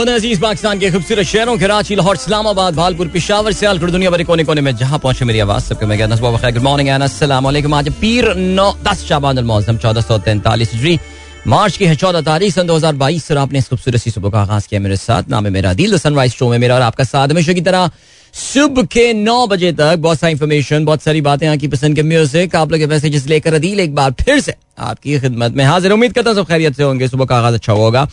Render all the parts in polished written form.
अजीज पाकिस्तान के खूबसूरत शहरों कराची, लाहौर, इस्लामाबाद, भालपुर, पेशावर, सियालकोट, दुनिया भर कोने कोने में जहां पहुंचे मेरी आवाज सबके मैं कहता हूं गुड मॉर्निंग एंड अस्सलाम वालेकुम। आज पीर 9-10 शाबान अल मुअज्जम 1443 हिजरी मार्च की है 14 तारीख सन 2022। और आपने इस खूबसूरत सी सुबह का आगाज किया मेरे साथ। नाम है मेरा दिल, सनराइज शो में मेरा और आपका साथ हमेशा की तरह सुबह के 9 बजे तक। बहुत सारी इन्फॉर्मेशन, बहुत सारी बातें, आपकी पसंद के म्यूजिक, आप लोग के मैसेजेस लेकर अदील एक बार फिर से आपकी खिदमत में हाजिर। उम्मीद करता हूं सब खैरियत से होंगे, सुबह का आगाज अच्छा होगा,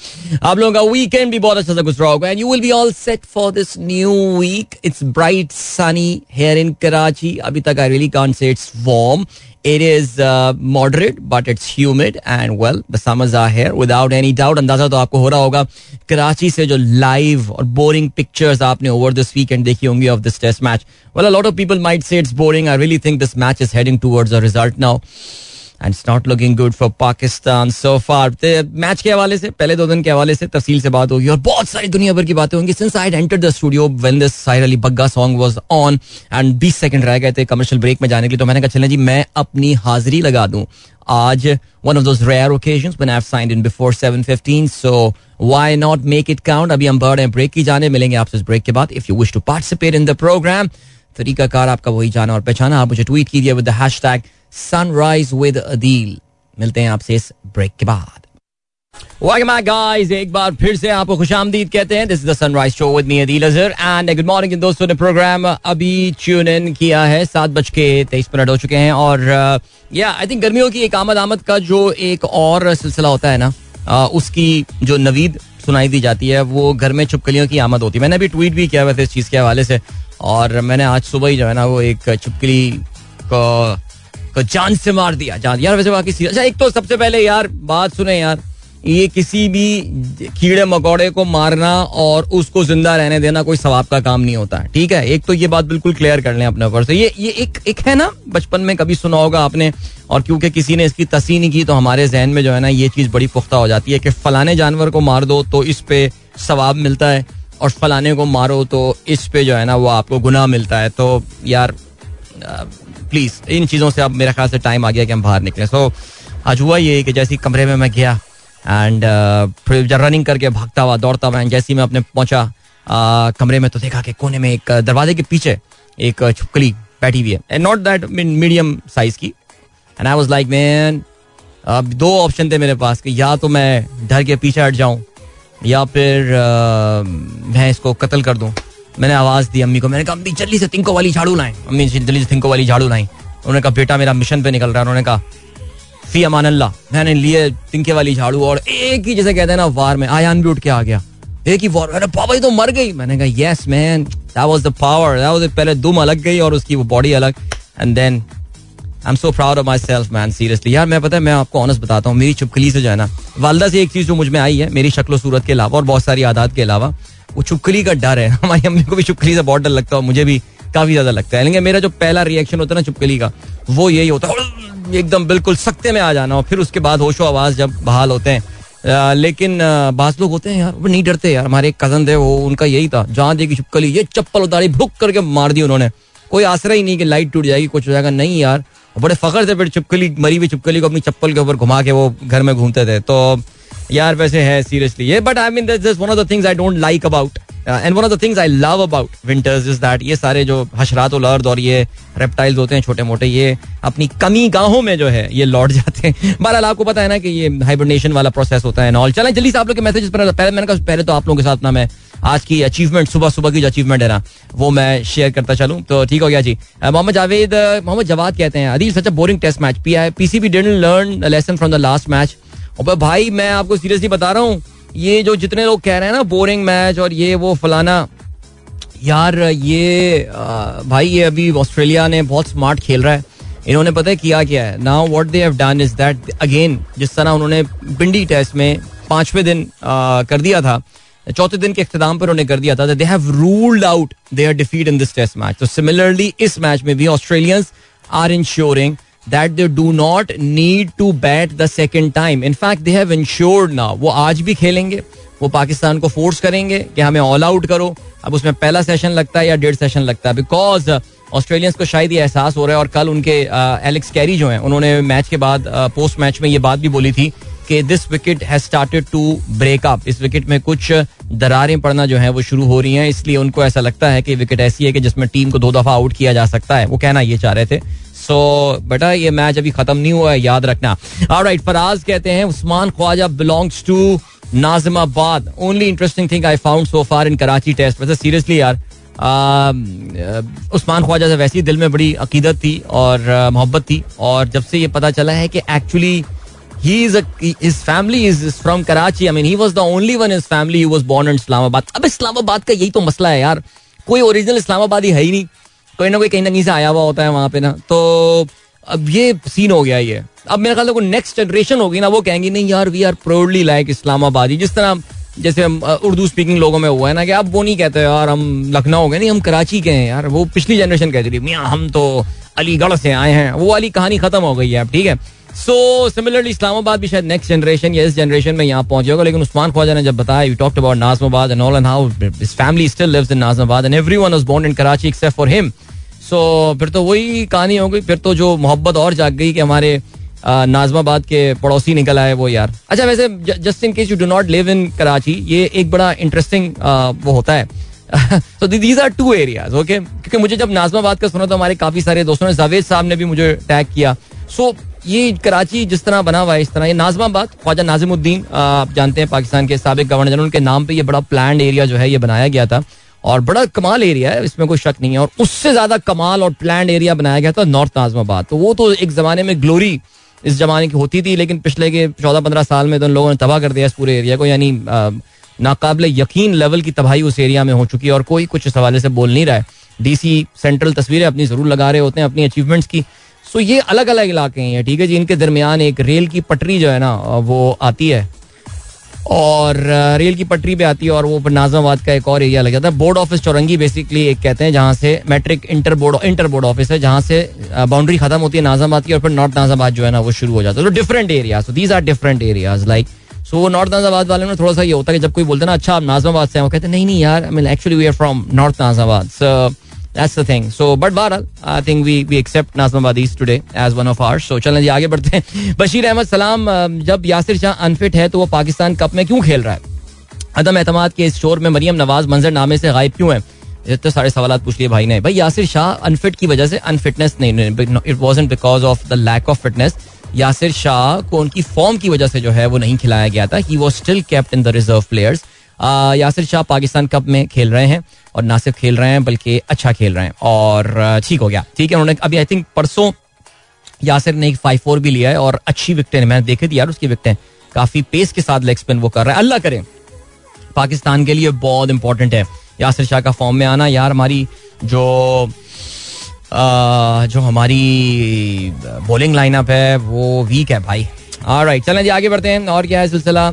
आप लोगों का वीकेंड भी बहुत अच्छा सा गुजरा होगा and you will be all set for this new week. It's bright sunny here in Karachi. अभी तक I really can't say it's warm, it is moderate but it's humid and well the summers are here without any doubt. अंदाजा तो आपको हो रहा होगा कराची से जो लाइव और बोरिंग पिक्चर्स आपने ओवर दिस वीकेंड देखी होंगी of this test match. Well a lot of people might say it's boring. I really think this match is heading towards a result now and it's not looking good for Pakistan so far. Match के हवाले से पहले दो दिन के हवाले से तफसील से बात होगी और बहुत सारी दुनिया भर की बातें होंगी। Since I had entered the studio when this Sahir Ali Bagga song was on and 20 second रह गए थे कमर्शियल ब्रेक में जाने के लिए, तो मैंने कहा चलें जी मैं अपनी हाजिरी लगा दूं आज। One of those rare occasions when I've signed in before 7:15, so why not make it count? अभी हम बर्ड एंड ब्रेक की जाने मिलेंगे आपसे इस ब्रेक के बाद। If you wish to participate in the program, तरीकाकार आपका वही जाना और पहचाना। आप मुझे ट्वीट कीजिए with the hashtag sunrise with Adeel. मिलते हैं आपसे इस ब्रेक के बाद। वेलकम बैक गाइस, एक बार फिर से आपको खुशामदीद कहते हैं। This is the sunrise show with me Adeel Azhar and good morning. इन दोस्तों ने प्रोग्राम अभी ट्यून इन किया है, 7:23 हो चुके हैं और या आई थिंक गर्मियों की एक आमद आमद का जो एक और सिलसिला होता है ना, उसकी जो नवीद सुनाई दी जाती है वो घर में चुपकलियों की आमद होती है। मैंने अभी ट्वीट भी किया वैसे इस चीज़ के हवाले से और मैंने आज सुबह ही जो है ना वो एक चुपकली को जान से मार दिया जान यार। वैसे वाकई अच्छा, एक तो सबसे पहले यार बात सुने यार, ये किसी भी कीड़े मकोड़े को मारना और उसको जिंदा रहने देना कोई सवाब का काम नहीं होता, ठीक है? एक तो ये बात बिल्कुल क्लियर कर लें अपने ऊपर से। ये एक है ना, बचपन में कभी सुना होगा आपने और क्योंकि किसी ने इसकी तस्दीक नहीं की तो हमारे जहन में जो है ना ये चीज़ बड़ी पुख्ता हो जाती है कि फलाने जानवर को मार दो तो इस पे सवाब मिलता है और फलाने को मारो तो इस पे जो है ना वो आपको गुनाह मिलता है। तो यार प्लीज़ इन चीज़ों से अब मेरे ख्याल से टाइम आ गया कि हम बाहर निकलें। सो आज हुआ ये कि जैसे ही कमरे में मैं गया एंड फिर जब रनिंग करके भागता हुआ दौड़ता हुआ एंड जैसे ही मैं अपने पहुंचा कमरे में तो देखा कि कोने में एक दरवाजे के पीछे एक छुपकली बैठी हुई है and not that medium size की। And I was like man, अब दो ऑप्शन थे मेरे पास कि या तो मैं डर के पीछे हट जाऊँ या फिर मैं इसको कत्ल कर दूँ। मैंने आवाज़ दी अम्मी को, मैंने कहा अम्मी जल्दी से थिंको वाली झाड़ू लाएं, अम्मी जल्दी से थिंको वाली झाड़ू लाएं। उन्होंने कहा बेटा मेरा मिशन पे निकल रहा है। उन्होंने कहा फी अमान अल्लाह। मैंने लिए थिंके वाली झाड़ू और एक ही जैसे कहते हैं ना वार में आयान भी उठ के आ गया, एक ही वार। अरे पापा ये तो मर गई। मैंने कहा yes man that was the power, that was पहले दुम अलग गई और उसकी वो बॉडी अलग। And then I am so proud of my self man, seriously यार। मैं पता है मैं आपको ऑनेस्ट बताता हूँ, मेरी चुपकली से जो है ना वालदा से एक चीज़ जो मुझ में आई है मेरी शक्ल सूरत के अलावा और बहुत सारी आदत के अलावा, वो चुपकली का डर है। हमारी अम्मी को भी चुपकली से बहुत डर लगता है, मुझे भी काफी ज्यादा लगता है, लेकिन मेरा जो पहला रिएक्शन होता है ना चुपकली का वो यही होता है एकदम बिल्कुल सकते में आ जाना और फिर उसके बाद होशो आवास जब बहाल होते हैं। लेकिन बास लोग होते हैं यार वो नहीं डरते यार। हमारे एक कजन थे वो उनका यही था, जहाँ देखी चुपकली ये चप्पल उतारी भुक करके मार दी उन्होंने। कोई आसरा ही नहीं कि लाइट टूट जाएगी कुछ हो जाएगा, नहीं यार। बड़े फख्र से फिर चुपकली मरी हुई चुपकली को अपनी चप्पल के ऊपर घुमा के वो घर में घूमते थे। तो यार वैसे है सीरियसली ये, but I mean that's just one of the things I don't like about and one of the things I love about winters is that ये सारे जो हशरातुल अर्द और ये रेप्टाइल्स होते हैं छोटे मोटे, ये अपनी कमी गाहों में जो है ये लौट जाते हैं। बहरहाल आपको पता है ना कि ये हाइबरनेशन वाला प्रोसेस होता है नॉल। चलें जल्दी से आप लोग के मैसेजेस पर, पहले मैंने कहा पहले तो आप लोगों के साथ ना मैं आज की अचीवमेंट सुबह सुबह की जो अचीवमेंट है ना वो मैं शेयर करता चलूँ तो ठीक हो गया जी। मोहम्मद जवाद कहते हैं Adeel such a boring test match, PCB didn't learn lesson from the last match. और भाई मैं आपको सीरियसली बता रहा हूँ ये जो जितने लोग कह रहे हैं ना बोरिंग मैच और ये वो फलाना, यार ये भाई ये अभी ऑस्ट्रेलिया ने बहुत स्मार्ट खेल रहा है। इन्होंने पता है किया क्या है, now what they have done is that again, जिस तरह उन्होंने बिंडी टेस्ट में 5वें दिन कर दिया था, 4थे दिन के इख्तिताम पर उन्होंने कर दिया था, they have ruled out their defeat in this test match. तो सिमिलरली इस मैच में भी Australians are ensuring that they do not need to bat the second time. In fact, they have ensured now. वो आज भी खेलेंगे, वो पाकिस्तान को फोर्स करेंगे कि हमें ऑल आउट करो। अब उसमें पहला सेशन लगता है या 1.5 सेशन लगता है बिकॉज ऑस्ट्रेलियंस को शायद ये एहसास हो रहा है। और कल उनके एलेक्स कैरी जो हैं उन्होंने मैच के बाद पोस्ट मैच में ये बात भी बोली थी कि this wicket has started to break up, इस विकेट में कुछ दरारें पड़ना जो है वो शुरू हो रही हैं, इसलिए उनको ऐसा लगता है कि विकेट ऐसी है कि जिसमें टीम को 2 दफा आउट किया जा सकता है, वो कहना ये चाह रहे थे. सो बेटा ये मैच अभी खत्म नहीं हुआ है, याद रखना. ऑलराइट, फराज कहते हैं Usman Khawaja belongs to Nazimabad, only interesting thing I found so far in Karachi test. वैसे सीरियसली यार, उस्मान ख्वाजा से वैसे ही दिल में बड़ी अकीदत थी और मोहब्बत थी, और जब से ये पता चला है कि actually he is a, his family is from Karachi. I mean, he was the only one in his family who was born in Islamabad. अब इस्लामाबाद का यही तो मसला है यार, कोई ओरिजिनल इस्लामाबादी है ही नहीं, कोई ना कोई कहीं ना कहीं से आया हुआ होता है वहाँ पे ना. तो अब ये सीन हो गया ये, अब मेरे ख्याल में नेक्स्ट जनरेशन होगी ना, वो कहेंगी नहीं यार we are proudly like Islamabadi, जिस तरह जैसे उर्दू स्पीकिंग लोगों में हुआ है ना कि अब वो नहीं कहते यार हम लखनऊ हो गए, नहीं हम कराची के हैं यार. वो पिछली जनरेशन कहती थी मियाँ हम तो अलीगढ़ से आए हैं, वो वाली कहानी खत्म हो गई है अब, ठीक है. So similarly इस्लामाबाद भी शायद नेक्स्ट जनरेशन या इस जनरेशन में यहाँ पहुंचे होगा. लेकिन उस्मान ख्वाजा ने जब बताया, you talked about Nazimabad and all and how his family still lives in Nazimabad and everyone was born in Karachi except for him, so फिर तो वही कहानी हो गई, फिर तो जो मोहब्बत और जाग गई कि हमारे नाज़िमाबाद के पड़ोसी निकल आए वो यार. अच्छा वैसे just in case you do not live in Karachi, ये एक बड़ा इंटरेस्टिंग वो होता है. So these are two areas, okay? क्योंकि मुझे जब नाज़िमाबाद का सुना तो हमारे काफी सारे दोस्तों ने, जावेद साहब ने भी मुझे टैग किया. सो ये कराची जिस तरह बना हुआ है इस तरह ये नाज़िमाबाद, ख्वाजा नाज़िमुद्दीन आप जानते हैं पाकिस्तान के साबिक गवर्नर, उनके नाम पे ये बड़ा प्लान्ड एरिया जो है ये बनाया गया था, और बड़ा कमाल एरिया है इसमें कोई शक नहीं है, और उससे ज्यादा कमाल और प्लान्ड एरिया बनाया गया था नॉर्थ नाज़िमाबाद. तो वो तो एक जमाने में ग्लोरी इस जमाने की होती थी, लेकिन पिछले के 14-15 साल में तो उन लोगों ने तबाह कर दिया इस पूरे एरिया को, यानी नाकाबिल यकीन लेवल की तबाही उस एरिया में हो चुकी है, और कोई कुछ इस हवाले से बोल नहीं रहा है. डीसी सेंट्रल तस्वीरें अपनी जरूर लगा रहे होते हैं अपनी अचीवमेंट्स की. सो ये अलग अलग इलाके हैं, ठीक है जी, इनके दरमियान एक रेल की पटरी जो है ना वो आती है, और रेल की पटरी पे आती है, और वो नाज़िमाबाद का एक और एरिया लग जाता है. बोर्ड ऑफिस चौरंगी बेसिकली एक कहते हैं, जहाँ से मैट्रिक इंटर बोर्ड ऑफिस है, जहाँ से बाउंड्री खत्म होती है नाज़िमाबाद की, और फिर नॉर्थ नाज़िमाबाद जो है ना वो शुरू हो जाता है. तो different area, so these are different areas like. So north Nazimabad वाले में थोड़ा सा ये होता है कि जब कोई बोलता है ना अच्छा आप नाज़िमाबाद से हैं, वो कहते हैं नहीं नहीं यार, I mean actually we are from north Nazimabad. That's the thing. So, but बहरहाल, I think we accept Nazimabadis today as one of ours. So, चलें जी आगे बढ़ते हैं. बशीर अहमद सलाम, जब यासिर शाह अनफिट है तो वो पाकिस्तान कप में क्यों खेल रहा है? अदम एतमाद के इस शोर में मरियम नवाज मंजरनामे से गायब क्यों है? इतने सारे सवाल पूछ लिए भाई ने. भाई यासिर शाह अनफिट की वजह से, अनफिटनेस नहीं, it wasn't because of the lack of fitness. Yasir Shah को उनकी फॉर्म की वजह से जो है वो नहीं खिलाया गया था. He was still kept in the reserve players. Yasir Shah Pakistan cup में खेल रहे हैं, और ना सिर्फ खेल रहे हैं बल्कि अच्छा खेल रहे हैं, और ठीक हो गया, ठीक है. उन्होंने अभी आई थिंक परसों यासिर ने एक 5-4 भी लिया है, और अच्छी विकटें मैंने देखी थी यार उसकी, विकटें काफ़ी पेस के साथ लेग स्पिन वो कर रहा है. अल्लाह करें, पाकिस्तान के लिए बहुत इंपॉर्टेंट है यासिर शाह का फॉर्म में आना यार. हमारी जो हमारी बॉलिंग लाइनअप है वो वीक है भाई. ऑलराइट, चलें जी आगे बढ़ते हैं. और क्या है सिलसिला?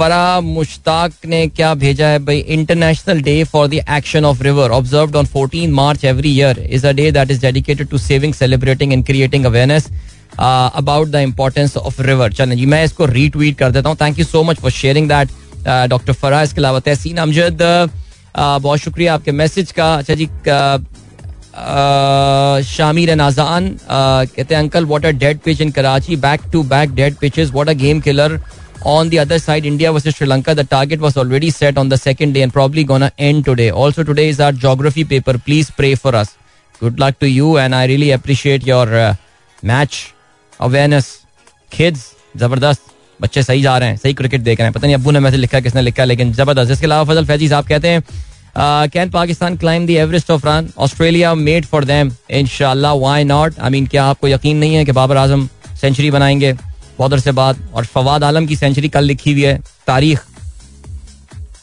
फरा मुश्ताक ने क्या भेजा है भाई? International day for the action of river observed on 14 March every year is a day that is dedicated to saving, celebrating and creating awareness about the importance of river. चलें जी, मैं इसको रीट्वीट कर देता हूँ. Thank you so much for sharing that doctor फरा. इसके अलावा तहसीन अमजद, बहुत शुक्रिया आपके मैसेज का. अच्छा जी, शामिर नाजान कहते हैं uncle what a dead pitch in Karachi, back to back dead pitches, what a game killer. On the other side, India versus Sri Lanka, the target was already set on the second day and probably gonna end today. Also, today is our geography paper. Please pray for us. Good luck to you, and I really appreciate your match awareness. Kids, जबरदस्त, बच्चे सही जा रहे हैं, सही cricket देख रहे हैं. पता नहीं अब्बू ने मैसेज लिखा किसने लिखा, लेकिन जबरदस्त. इसके अलावा फजल फैजी साहब कहते हैं can Pakistan climb the Everest of run? Australia made for them. Inshallah, why not? I mean, क्या आपको यकीन नहीं है कि बाबर आजम सेंचुरी बनाएंगे बहुत अरसे बाद, और फवाद आलम की सेंचुरी कल लिखी हुई है, तारीख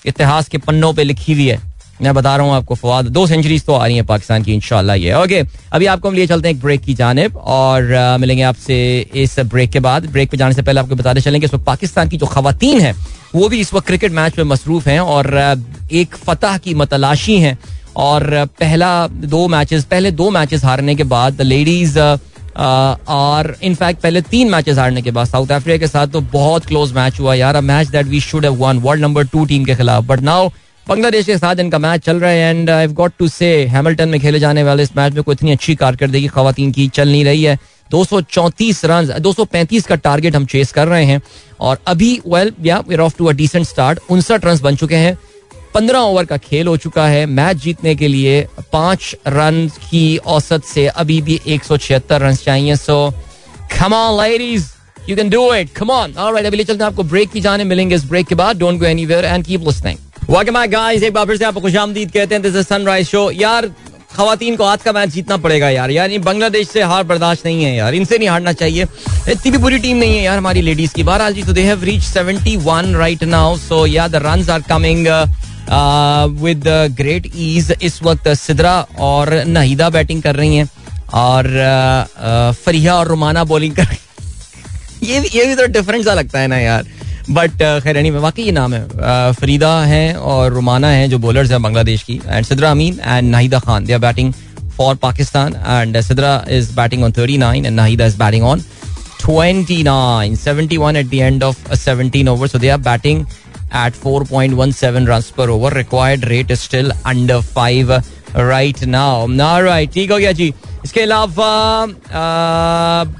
इतिहास के पन्नों पे लिखी हुई है, मैं बता रहा हूँ आपको. फवाद 2 सेंचुरीज तो आ रही हैं पाकिस्तान की इंशाल्लाह ये. ओके, अभी आपको हम लिए चलते हैं एक ब्रेक की जानिब, और मिलेंगे आपसे इस ब्रेक के बाद. ब्रेक पे जाने से पहले आपको बताते चलेंगे इस वक्त पाकिस्तान की जो खवातीन हैं वो भी इस वक्त क्रिकेट मैच में मसरूफ हैं, और एक फतह की मतलाशी हैं, और पहले दो मैचेस हारने के बाद द लेडीज़ और इनफैक्ट पहले 3 मैचेस हारने के बाद साउथ अफ्रीका के साथ तो बहुत क्लोज मैच हुआ यार, a match that we should have won, world number 2 team के खिलाफ. बट नाउ बांग्लादेश के साथ इनका मैच चल रहा है, and I have got to say Hamilton में खेले जाने वाले इस मैच में कोई इतनी अच्छी कारकर्दगी खवातीन की चल नहीं रही है. 234 रन, 235 का टारगेट हम चेस कर रहे हैं और अभी वेल या we are off to a decent start. 59 run बन चुके हैं, 15 ओवर का खेल हो चुका है. मैच जीतने के लिए 5 रन की औसत से अभी भी 176 रन चाहिए. So come on ladies, you can do it, come on. Alright, अभी ले चलते हैं आपको ब्रेक की जाने, मिलेंगे इस ब्रेक के बाद. Don't go anywhere and keep listening. Welcome back guys, एक बार फिर से आपको खुशामदीद कहते हैं. This is sunrise show. यार खवातीन को आज का मैच जीतना पड़ेगा यार बांग्लादेश से हार बर्दाश्त नहीं है यार, इनसे नहीं हारना चाहिए. इतनी भी बुरी टीम नहीं है यार हमारी लेडीज की. बहरहाल जी, तो they have reach 71 right now. So यार the runs are coming with great ease. इस वक्त सिद्रा और नाहिदा बैटिंग कर रही हैं और फरीहा और रुमाना बॉलिंग कर रही हैं. ये भी थोड़ा डिफरेंट सा लगता है ना यार, बट खैर एनीवे वाकई ये नाम है. फरीदा हैं और रुमाना हैं जो बॉलर्स हैं बांग्लादेश की, and Sidra Amin and Nahida Khan, they are batting for Pakistan. And Sidra is batting on 39 and Nahida is batting on 29. 71 at the end of 17 over. So they are batting at 4.17 runs per over. Required rate is still under 5 right now. All right, ठीक हो गया जी. इसके अलावा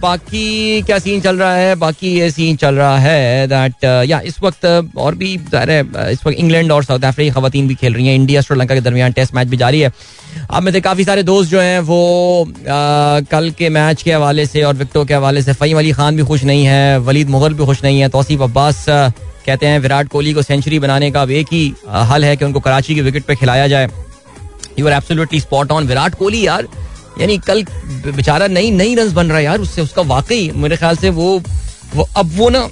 बाकी क्या scene चल रहा है? बाकी ये सीन चल रहा है दैट या इस वक्त और भी इस वक्त इंग्लैंड और साउथ अफ्रीका की खवातीन भी खेल रही हैं. इंडिया श्रीलंका के दरमियान टेस्ट मैच भी जारी है. आप में से काफ़ी सारे दोस्त जो हैं वो कल के मैच के हवाले से और विकटों के हवाले से, फ़हीम अली खान भी खुश नहीं है, वलीद मुग़ल भी खुश नहीं है. तौसीफ अब्बास कहते हैं विराट कोहली को सेंचुरी बनाने का अब एक ही हल है कि उनको कराची की विकेट पे खिलाया जाए. You are absolutely spot on. Virat Kohli यार, यानी कल बेचारा नई रन बन रहा है यार, उससे उसका वाकई मेरे ख्याल से वो अब वो ना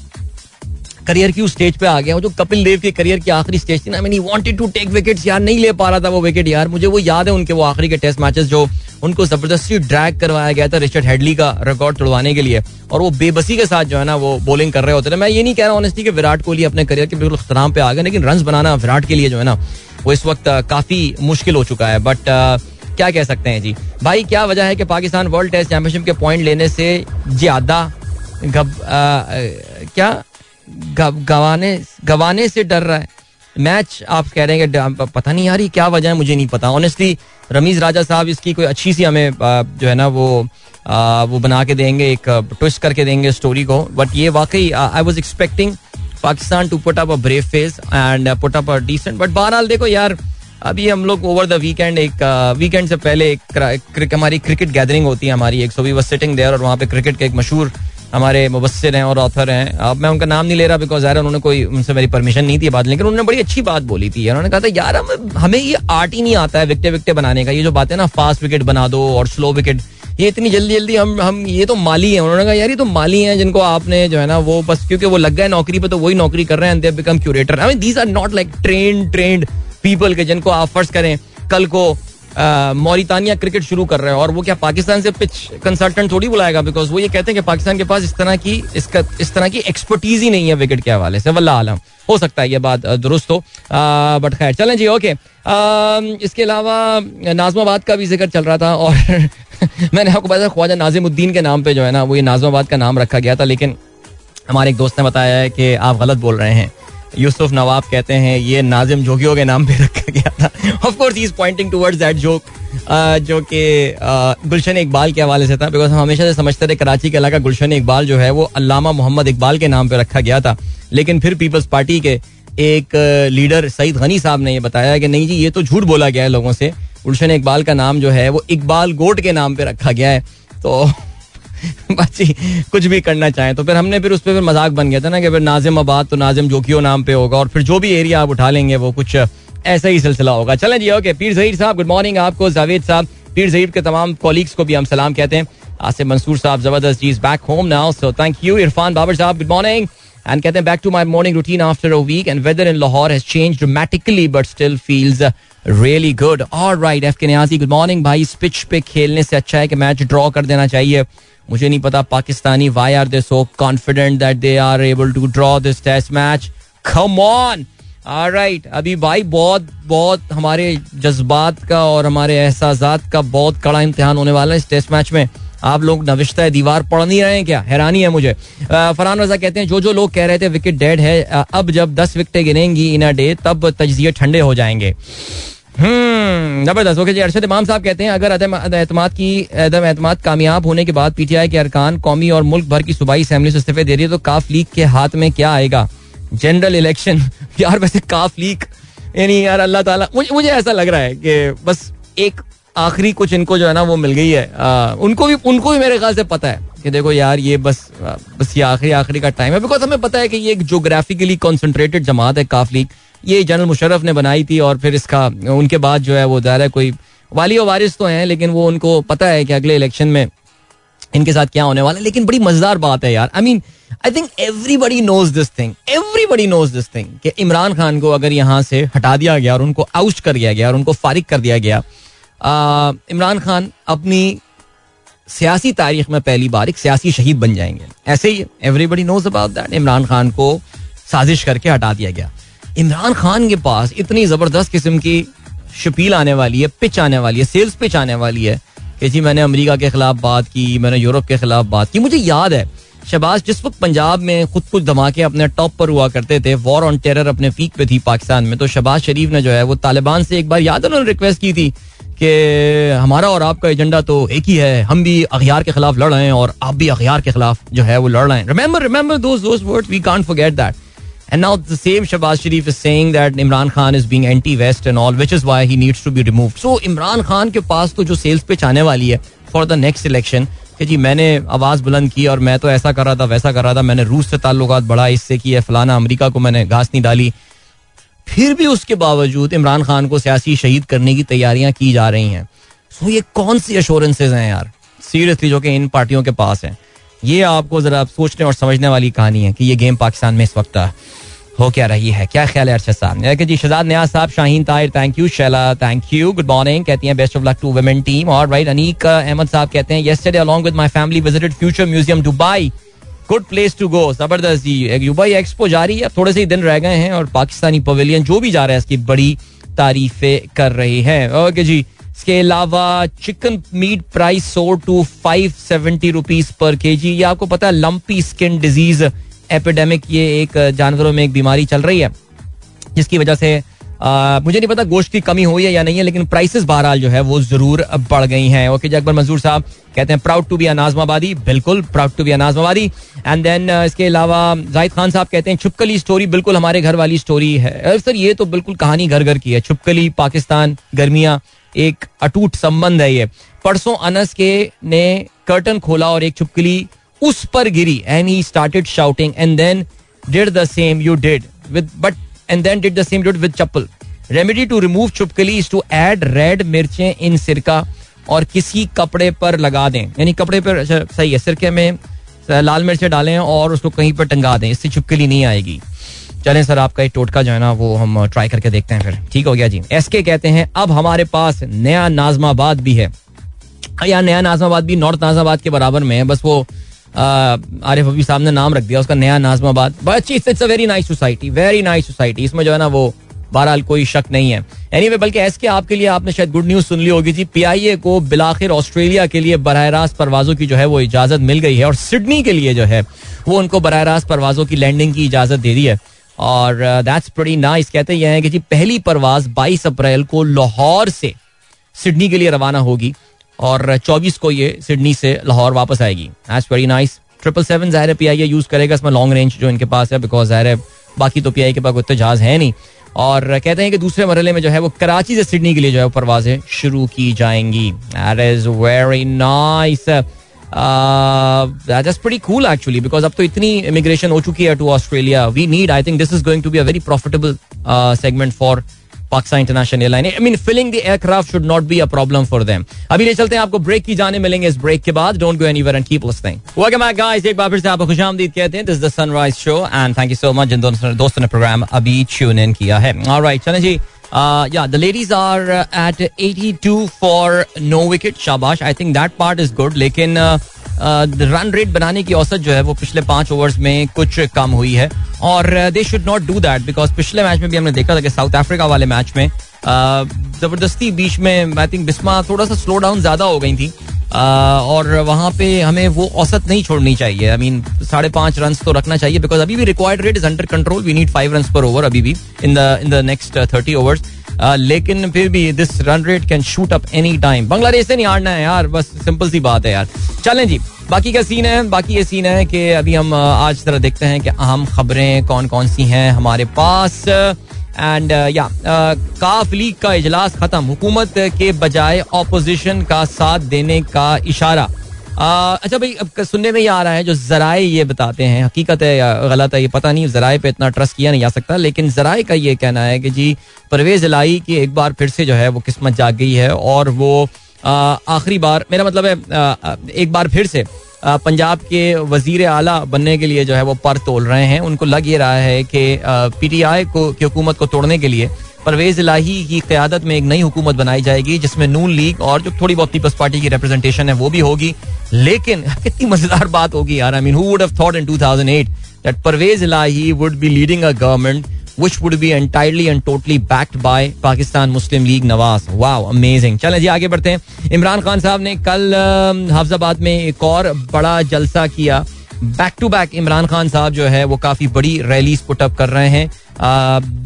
करियर की उस स्टेज पे आ गया जो कपिल देव के करियर की आखिरी स्टेज थी ना. मैंने वांटेड टू टेक विकेट्स यार, नहीं ले पा रहा था वो विकेट यार. मुझे वो याद है उनके वो आखिरी के टेस्ट मैचेस जो उनको जबरदस्ती ड्रैग करवाया गया था रिचर्ड हेडली का रिकॉर्ड तोड़वाने के लिए, और वो बेबसी के साथ जो है ना वो बॉलिंग कर रहे होते थे. मैं ये नहीं कह रहा ऑनेस्टली कि विराट कोहली अपने करियर के बिल्कुल खतराम पे आ गए, लेकिन रन बनाना विराट के लिए जो है ना वो इस वक्त काफी मुश्किल हो चुका है. बट क्या कह सकते हैं जी भाई, क्या वजह है कि पाकिस्तान वर्ल्ड टेस्ट चैंपियनशिप के पॉइंट लेने से ज्यादा गवाने से डर रहा है. मैच आप कह रहे हैं कि पता नहीं यार ये क्या वजह है, मुझे नहीं पता ऑनेस्टली. रमीज राजा साहब इसकी कोई अच्छी सी हमें जो है ना वो बना के देंगे, एक ट्विस्ट करके देंगे स्टोरी को. बट ये वाकई I was expecting Pakistan to put up a brave face and put up a decent. But बहरहाल देखो यार, अभी हम लोग ओवर द वीकेंड, एक वीकेंड से पहले एक हमारी क्रिकेट गैदरिंग होती है हमारी एक, so we were sitting there और वहाँ पे क्रिकेट के एक मशहूर हमारे मुबस्सिर हैं और ऑथर हैं, अब मैं उनका नाम नहीं ले रहा बिकॉज ज़ाहिर उन्होंने कोई उनसे मेरी परमिशन नहीं थी बात, लेकिन उन्होंने बड़ी अच्छी बात बोली थी यार. उन्होंने कहा था यार हमें ये आर्ट ही नहीं आता है विकेट बनाने का. ये जो बात है ना फास्ट विकेट बना दो और स्लो विकेट, ये इतनी जल्दी हम ये तो माली हैं. उन्होंने कहा यार ये तो माली हैं जिनको आपने जो है ना वो बस क्योंकि वो लग गए नौकरी पर तो वही नौकरी कर रहे हैं. They have become curator. I mean these are not like trained people के जिनको आप फर्स्ट करें कल को मौरितानिया क्रिकेट शुरू कर रहे हैं और वो क्या पाकिस्तान से पिच कंसल्टेंट थोड़ी बुलाएगा, बिकॉज वो ये कहते हैं कि पाकिस्तान के पास इस तरह की एक्सपर्टीज ही नहीं है विकेट के हवाले से. वल्लाह आलम, हो सकता है ये बात दुरुस्त हो, बट खैर चलें जी. ओके, इसके अलावा नाज़िमाबाद का भी जिक्र चल रहा था और मैंने आपको बताया ख्वाजा नाज़िमुद्दीन के नाम पर जो है ना वो ये नाज़िमाबाद का नाम रखा गया था, लेकिन हमारे एक दोस्त ने बताया है कि आप गलत बोल रहे हैं. यूसुफ नवाब कहते हैं ये नाजिम जोगियों के नाम पे रखा गया था. Of course he is pointing towards that joke जो कि गुलशन इकबाल के हवाले से था, बिकॉज हम हमेशा से समझते थे कराची के इलाका गुलशन इकबाल जो है वो अल्लामा मोहम्मद इकबाल के नाम पे रखा गया था, लेकिन फिर पीपल्स पार्टी के एक लीडर सईद गनी साहब ने यह बताया कि नहीं जी ये तो झूठ बोला गया है लोगों से, गुलशन इकबाल का नाम जो है वो इकबाल गोट के नाम पे रखा गया है. तो बाकी कुछ भी करना चाहें तो फिर हमने फिर उस पर मजाक बन गया था ना कि फिर नाज़िमाबाद तो नाजिम जोकियो नाम पे होगा और फिर जो भी एरिया आप उठा लेंगे वो कुछ ऐसा ही सिलसिला होगा. चलें जी. ओके, पीर ज़हीर साहब गुड मॉर्निंग आपको, जावेद साहब, पीर ज़हीर के तमाम कॉलीग्स को भी हम सलाम कहते हैं. आसिफ मंसूर साहब जबरदस्त, जी is back home now so thank you. Irfan Babar साहब गुड मॉर्निंग एंड कहते हैं back to my morning routine after a weekend weather in Lahore has changed dramatically but still feels really good. Alright, F K Niazi good morning भाई, इस pitch पे खेलने से अच्छा है कि मैच ड्रॉ कर देना चाहिए. मुझे नहीं पता Pakistani why are they so confident that they are able to draw this test match, come on. Alright, अभी भाई बहुत बहुत हमारे जज्बात का और हमारे एहसासात का बहुत कड़ा इम्तिहान होने वाला है इस टेस्ट मैच में. आप लोग नविश्ता दीवार पढ़ नहीं रहे हैं क्या? हैरानी है मुझे. फरहान रजा कहते हैं जो लोग कह रहे थे विकेट डेड है, अब जब 10 विकेटें गिरेंगी इन अ डे तब तजिए ठंडे हो जाएंगे. जबरदस्त. ओके जी. अरशद इमाम साहब कहते हैं अगर अदम एतमाद कामयाब होने के बाद पीटीआई के अरकान कौमी और मुल्क भर की सूबाई असेंबली से इस्तीफे दे रही है तो काफ लीग के हाथ में क्या आएगा? General election. यार वैसे काफ लीग यानी यार अल्लाह ताला, मुझे ऐसा लग रहा है कि बस एक आखिरी कुछ इनको जो है ना वो मिल गई है. उनको भी मेरे ख्याल से पता है कि देखो यार ये बस ये आखिरी का टाइम है. बिकॉज हमें पता है कि ये एक जोग्राफिकली कॉन्सेंट्रेटेड जमात है काफ लीग. ये जनरल मुशर्रफ ने बनाई थी और फिर इसका उनके बाद जो है वो ज़ाहिर कोई वाली और वारिस तो हैं लेकिन वो उनको पता है कि अगले इलेक्शन में इनके साथ क्या होने वाला है. लेकिन बड़ी मजेदार बात है यार, I mean I think everybody knows this thing कि इमरान खान को अगर यहाँ से हटा दिया गया और उनको आउट कर दिया गया और उनको फारिग कर दिया गया, इमरान खान अपनी सियासी तारीख में पहली बार एक सियासी शहीद बन जाएंगे. ऐसे ही everybody knows about that. Imran Khan को साजिश करके हटा दिया गया. इमरान खान के पास इतनी ज़बरदस्त किस्म की शपील आने वाली है, पिच आने वाली है, सेल्स पिच आने वाली है कि जी मैंने अमेरिका के ख़िलाफ़ बात की, मैंने यूरोप के ख़िलाफ़ बात की. मुझे याद है शहबाज जिस वक्त पंजाब में खुद कुछ धमाके अपने टॉप पर हुआ करते थे, वॉर ऑन टेरर अपने पीक पे थी पाकिस्तान में, तो शहबाज शरीफ ने जो है वो तालिबान से एक बार याद उन्होंने रिक्वेस्ट की थी कि हमारा और आपका एजेंडा तो एक ही है, हम भी अखियार के ख़िलाफ़ लड़ रहे हैं और आप भी अखियार के ख़िलाफ़ जो है वो लड़ रहे हैं. Remember those words, we can't forget that. And now the same Shahbaz Sharif is saying that Imran Khan is being anti-West and all, which is why he needs to be removed. So Imran Khan के पास तो जो sales pitch आने वाली है for the next election कि जी मैंने आवाज़ बुलंद की और मैं तो ऐसा कर रहा था, वैसा कर रहा था, मैंने रूस से ताल्लुकात बढ़ा, इससे किया, फलाना, अमेरिका को मैंने घास नहीं डाली, फिर भी उसके बावजूद इमरान खान को सियासी शहीद करने की तैयारियां की जा रही हैं. सो ये कौन सी एश्योरेंसेज हैं यार सीरियसली जो कि इन पार्टियों के पास हैं? ये आपको जरा सोचने और समझने वाली कहानी है कि ये गेम पाकिस्तान में इस वक्त हो क्या रही है. क्या ख्याल है अरशद साहब जी? शहजाद न्याज साहब, Shaheen Tahir thank you, Shaila thank you, good morning कहती हैं best of luck to women team. Alright. Aneeq Ahmed साहब कहते हैं yesterday along with my family visited future museum Dubai, good place to go. जबरदस्त जी. दुबई एक्सपो जारी है, थोड़े से ही दिन रह गए हैं और पाकिस्तानी पवेलियन जो भी जा रहा है इसकी बड़ी तारीफें कर रही हैं. ओके जी. इसके अलावा chicken meat price soar to 570 rupees per KG. ये आपको पता है लंपी स्किन डिजीज एपिडेमिक, ये एक जानवरों में एक बीमारी चल रही है जिसकी वजह से मुझे नहीं पता गोश्त की कमी हुई है या नहीं है लेकिन प्राइसेस बहरहाल जो है वो जरूर बढ़ गई हैं. ओके जी. अकबर मंजूर साहब कहते हैं प्राउड टू बी अनाजमाबादी. बिल्कुल प्राउड टू बी अनाजमाबादी. एंड देन इसके अलावा जाहिद खान साहब कहते हैं छुपकली स्टोरी बिल्कुल हमारे घर वाली स्टोरी है. सर ये तो बिल्कुल कहानी घर घर की है. छुपकली, पाकिस्तान, गर्मियाँ, एक अटूट संबंध है ये. परसों अनस के ने कर्टन खोला और एक छुपकली उस पर गिरी and he started shouting and then did the same you did with but and then did the same you did with chappal. Remedy to remove chhipkali is to add red मिर्चें इन सिरका और किसी कपड़े पर लगा दें. यानी कपड़े पर सही है, सिरके में लाल मिर्चें डालें और उसको कहीं पर टंगा दें, इससे छुपकली नहीं आएगी. चलें सर आपका एक टोटका जो है ना वो हम ट्राई करके देखते हैं फिर. ठीक हो गया जी. एसके कहते हैं अब हमारे पास नया नाजमाबाद भी है. यार नया नाजमाबाद भी नॉर्थ नाजमाबाद के बराबर में है, बस वो आरिफ अभी साहब ने नाम रख दिया उसका नया नाजमाबाद. बट अच्छी, it's a very nice society, very nice society, इसमें जो है ना वो बहरहाल कोई शक नहीं है. एनीवे बल्कि एसके आपके लिए, आपने शायद गुड न्यूज़ सुन ली होगी जी. पीआईए को बिलाखिर ऑस्ट्रेलिया के लिए बराह रास्त परवाज़ों की जो है वो इजाज़त मिल गई है और सिडनी के लिए जो है वो उनको बराह रास्त परवाज़ों की लैंडिंग की इजाज़त दे दी है और दैट्स प्रीटी नाइस. कहते यह है कि जी पहली परवाज 22 अप्रैल को लाहौर से सिडनी के लिए रवाना होगी और 24 को ये सिडनी से लाहौर वापस आएगी. That's very nice. 777 ज़ाहिर है पीआईए यूज़ करेगा इसमें लॉन्ग रेंज जो इनके पास है, बिकॉज ज़ाहिर है बाकी तो पीआईए के पास उतने जहाज है नहीं. और कहते हैं कि दूसरे मरहले में जो है वो कराची से सिडनी के लिए जो है परवाजें शुरू की जाएंगी. That is very nice. That's pretty cool actually because अब तो इतनी इमिग्रेशन हो चुकी है to Australia. We need, I think this is going to be a very profitable segment for Pakistan international airline. I mean filling the aircraft should not be a problem for them. अभी ले चलते हैं आपको break की जाने मिलेंगे. इस break के बाद don't go anywhere and keep listening. Welcome back guys, एक बार फिर से आपको खुशामदीद कहते हैं. This is the sunrise show and thank you so much जिन दोस्तों ने प्रोग्राम अभी ट्यून इन किया है. ऑलराइट चलें जी. Yeah, the ladies are at 82 for no wicket. Shabash. I think that part is good. लेकिन रन रेट बनाने की औसत जो है वो पिछले 5 ओवर्स में कुछ कम हुई है और they should not do that because पिछले मैच में भी हमने देखा था कि साउथ अफ्रीका वाले मैच में जबरदस्ती बीच में आई थिंक बिस्मा थोड़ा सा स्लो डाउन ज़्यादा हो गई थी और वहाँ पे हमें वो औसत नहीं छोड़नी चाहिए. आई मीन 5.5 रन तो रखना चाहिए बिकॉज अभी भी required rate is under control. We need 5 run per over अभी भी इन द नेक्स्ट 30 ओवर्स. लेकिन फिर भी this run rate can shoot up any time. Bangladesh से नहीं हारना है यार, बस सिंपल सी बात है यार. चलें जी, बाकी क्या सीन है? बाकी ये सीन है कि अभी हम आज जरा देखते हैं कि अहम खबरें कौन कौन सी हैं हमारे पास. एंड या काफ लीग का इजलास खत्म, हुकूमत के बजाय ऑपोजिशन का साथ देने का इशारा. अच्छा भाई, अब सुनने में ये आ रहा है जो जराए ये बताते हैं, हकीकत है या गलत है ये पता नहीं, जराए पे इतना ट्रस्ट किया नहीं जा सकता, लेकिन जराए का ये कहना है कि जी परवेज इलाही की एक बार फिर से जो है वो किस्मत जाग गई है और वो आखिरी बार, मेरा मतलब है एक बार फिर से पंजाब के वजीर आला बनने के लिए जो है वो पर तोल रहे हैं. उनको लग ये रहा है कि पीटीआई को की हुकूमत को तोड़ने के लिए परवेज़ इलाही की क़यादत में एक नई हुकूमत बनाई जाएगी जिसमें नून लीग और जो थोड़ी बहुत पीपल्स पार्टी की रिप्रेजेंटेशन है वो भी होगी. लेकिन कितनी मज़ेदार बात होगी यार. I mean, who would have thought in 2008 that Pervez Elahi would be leading a government which would be entirely and totally backed by Pakistan Muslim League Nawaz. Wow, amazing. चलें जी आगे बढ़ते हैं. इमरान खान साहब ने कल हाफिजाबाद में एक और बड़ा जलसा किया. Back to back Imran Khan साहब जो है वो काफ़ी बड़ी रैलीज पुटअप कर रहे हैं.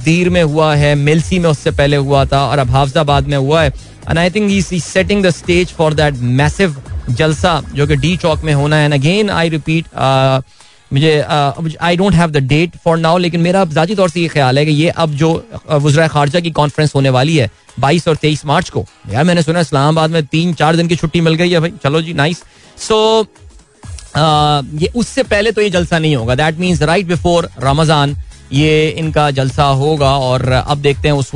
दीर में हुआ है, मिल्सी में उससे पहले हुआ था और अब हाफिजाबाद में हुआ है. And I think he setting the stage for that massive जलसा जो कि डी चौक में होना है. एंड अगेन आई रिपीट, मुझे I don't have the date for now, लेकिन मेरा जाती तौर से ये ख्याल है कि ये अब जो वज़ीर ख़ारजा की कॉन्फ्रेंस होने वाली है 22 और 23 मार्च को, यार मैंने सुना इस्लामाबाद में 3-4 दिन की छुट्टी मिल गई है भाई. चलो जी, नाइस. सो ये उससे पहले तो ये जलसा नहीं होगा. That means right before Ramzan ये इनका जलसा होगा और अब देखते हैं उस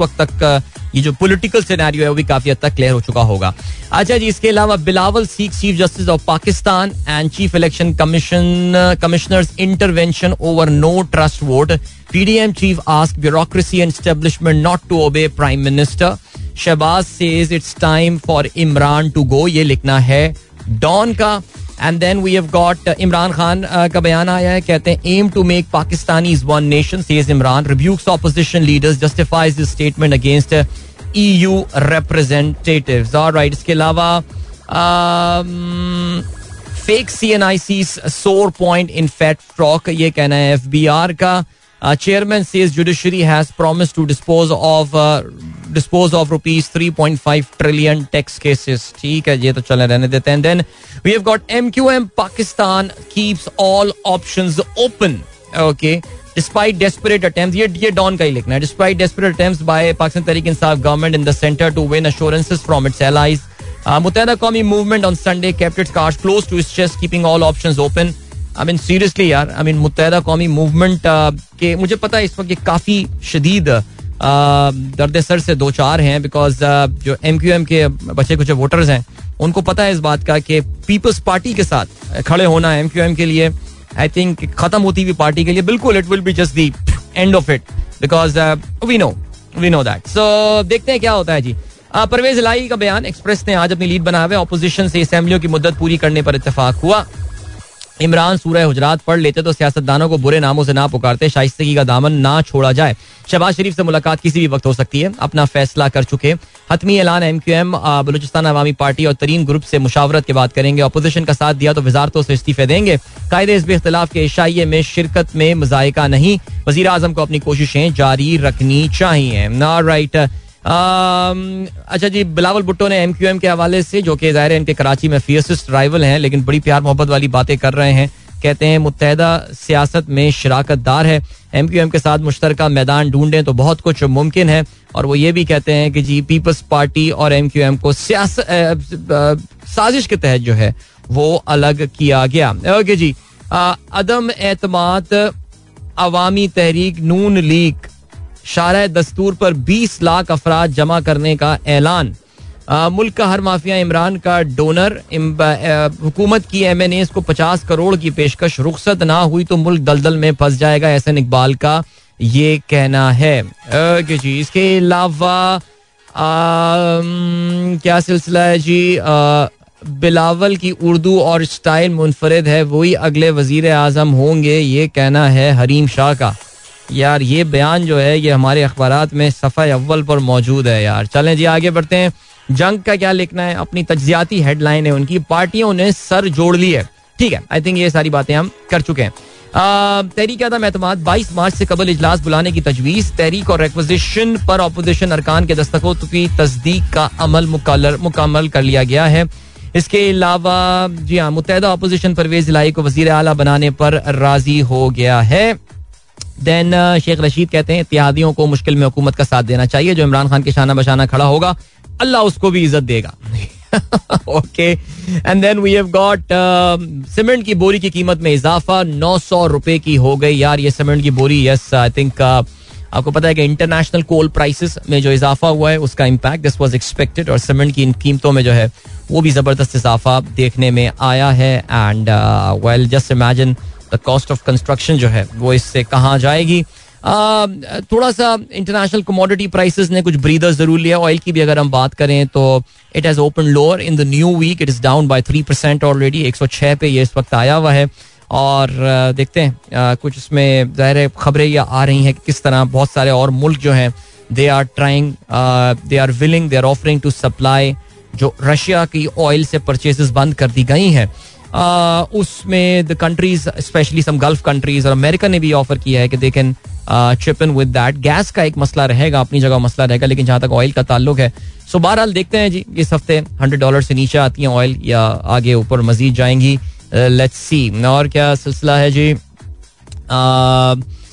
वक्त तक ये जो पॉलिटिकल सिनेरियो है वो भी काफी हद तक क्लियर हो चुका होगा. अच्छा जी, इसके अलावा बिलावल सीख, chief justice of Pakistan and chief election commissioners intervention over no trust vote. PDM chief ask bureaucracy and establishment not to obey prime minister. Shahbaz says it's time for Imran to go, ये लिखना है डॉन का. And then we have got Imran Khan का बयान आया है, कहते हैं aim to make Pakistanis one nation, says Imran, rebukes opposition leaders, justifies this statement against EU representatives. All right, इसके अलावा fake CNIC's sore point in fat frock, ये कहना है FBR का. Chairman says judiciary has promised to dispose of rupees 3.5 trillion tax cases. ठीक है, ये तो चले रहने देते हैं. Then we have got MQM Pakistan keeps all options open. Okay, despite desperate attempts, ये डॉन का ही लिखना है. Despite desperate attempts by Pakistan Tehreek-e-Insaf government in the center to win assurances from its allies, Muttahida Qaumi movement on Sunday kept its cards close to its chest, keeping all options open. I mean seriously यार, I mean मुत्तहिदा कौमी movement के मुझे पता है इस वक्त ये काफ़ी शदीद दर्द सर से दो चार हैं बिकॉज जो MQM के बचे कुछ वोटर्स हैं उनको पता है इस बात का कि पीपल्स पार्टी के साथ खड़े होना है MQM के लिए, आई थिंक ख़त्म होती हुई पार्टी के लिए बिल्कुल it will be just the end of it because we know that. So देखते हैं क्या होता है जी. परवेज इलाही का बयान, एक्सप्रेस ने आज अपनी लीड बनाया हुआ है. ऑपोजिशन से असम्बलियों की मुद्दत पूरी करने पर इतफाक हुआ. इमरान सूरह हुजरात पढ़ लेते तो सियासतदानों को बुरे नामों से ना पुकारते. शाइस्तगी का दामन ना छोड़ा जाए. शहबाज शरीफ से मुलाकात किसी भी वक्त हो सकती है, अपना फैसला कर चुके. हतमी ऐलान MQM, बलूचिस्तान अवामी पार्टी और तरीन ग्रुप से मुशावरत के बाद करेंगे. अपोजिशन का साथ दिया तो वजारतों से इस्तीफे देंगे. कायदे हिज़्ब इख्तिलाफ के इशाइये में शिरकत में मज़ायका नहीं. वज़ीर आज़म को अपनी कोशिशें जारी रखनी चाहिए. ऑलराइट. अच्छा जी, बिलावल भुट्टो ने MQM के हवाले से, जो कि ज़ाहिर है इनके कराची में फियर्सेस्ट राइवल हैं लेकिन बड़ी प्यार मोहब्बत वाली बातें कर रहे हैं, कहते हैं मुत्तहिदा सियासत में शराकत दार है. MQM के साथ मुश्तरका मैदान ढूंढें तो बहुत कुछ मुमकिन है. और वो ये भी कहते हैं कि जी पीपल्स पार्टी और MQM को साजिश के तहत जो है वो अलग किया गया. ओके जी, अदम एतमाद अवामी तहरीक नून लीग, शारा दस्तूर पर 20 लाख अफराद जमा करने का ऐलान. मुल्क का हर माफिया इमरान का डोनर. हुकूमत की MNAs को 50 करोड़ की पेशकश, रुख्सत ना हुई तो मुल्क दलदल में फंस जाएगा, एहसन इकबाल का ये कहना है. ओके जी, इसके अलावा क्या सिलसिला है जी, बिलावल की उर्दू और स्टाइल मुनफरद है, वही अगले वजीर आज़म होंगे, ये कहना है हरीम शाह का. यार ये बयान जो है ये हमारे अखबारात में सफ़ा अव्वल पर मौजूद है यार. चलें जी आगे बढ़ते हैं. जंग का क्या लिखना है, अपनी तज्जियाती हेडलाइन है उनकी, पार्टियों ने सर जोड़ ली है. ठीक है, आई थिंक ये सारी बातें हम कर चुके हैं. तहरीक अदम एतमाद 22 मार्च से कबल इजलास बुलाने की तजवीज़. तहरीक और रिक्वेजिशन पर अपोजिशन अरकान के दस्तखत की तस्दीक का अमल मुकम्मल कर लिया गया है. इसके अलावा जी हाँ, मुत्तहदा अपोजिशन परवेज़ इलाही को वज़ीर आला बनाने पर राजी हो गया है. देन शेख रशीद कहते हैं इत्तेहादियों को मुश्किल में हुकूमत का साथ देना चाहिए, जो इमरान खान के शाना बशाना खड़ा होगा अल्लाह उसको भी इज्जत देगा. Okay, and then we have got cement की बोरी की कीमत में इजाफा 900 रुपए की हो गई. यार ये सीमेंट की बोरी, यस आई थिंक आपको पता है कि इंटरनेशनल कोल प्राइसेस में जो इजाफा हुआ है उसका इम्पैक्ट दिस वाज एक्सपेक्टेड, और सीमेंट की इन कीमतों में जो है वो भी जबरदस्त इजाफा देखने में आया है. And well just imagine the cost of construction जो है वो इससे कहाँ जाएगी. थोड़ा सा इंटरनेशनल कमोडिटी प्राइसेस ने कुछ ब्रीदर जरूर लिया. ऑयल की भी अगर हम बात करें तो it has open lower in the new week, it is down by 3% already, 106 पे ये इस वक्त आया हुआ है. और देखते हैं कुछ इसमें ज़ाहिर खबरें यह आ रही हैं कि किस तरह बहुत सारे और मुल्क जो हैं they are trying, they are willing, they are offering to supply. जो रशिया की ऑयल से परचेजेस बंद कर दी गई हैं उसमें the countries specially some gulf countries और अमेरिका ने भी ऑफर किया है कि they can chip in with that. Gas का एक मसला रहेगा, अपनी जगह मसला रहेगा, लेकिन जहाँ तक ऑयल का ताल्लुक है सो बहरहाल देखते हैं जी. इस हफ्ते $100 से नीचे आती हैं ऑयल या आगे ऊपर मजीद जाएंगी, लेट्स सी. और क्या सिलसिला है जी,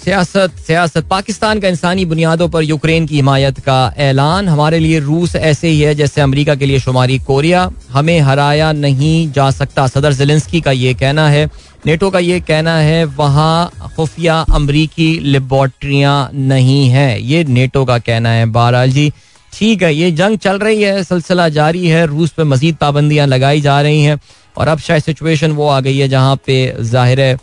सियासत. पाकिस्तान का इंसानी बुनियादों पर यूक्रेन की हिमायत का ऐलान. हमारे लिए रूस ऐसे ही है जैसे अमेरिका के लिए शुमारी कोरिया, हमें हराया नहीं जा सकता. सदर ज़ेलेंस्की का ये कहना है, नेटो का ये कहना है, वहाँ खुफिया अमेरिकी लेबॉर्ट्रियाँ नहीं हैं, ये नेटो का कहना है. बहरहाल जी ठीक है, ये जंग चल रही है, सिलसिला जारी है, रूस पर मजीद पाबंदियाँ लगाई जा रही हैं. और अब शायद सिचुएशन वो आ गई है जहाँ पे ज़ाहिर है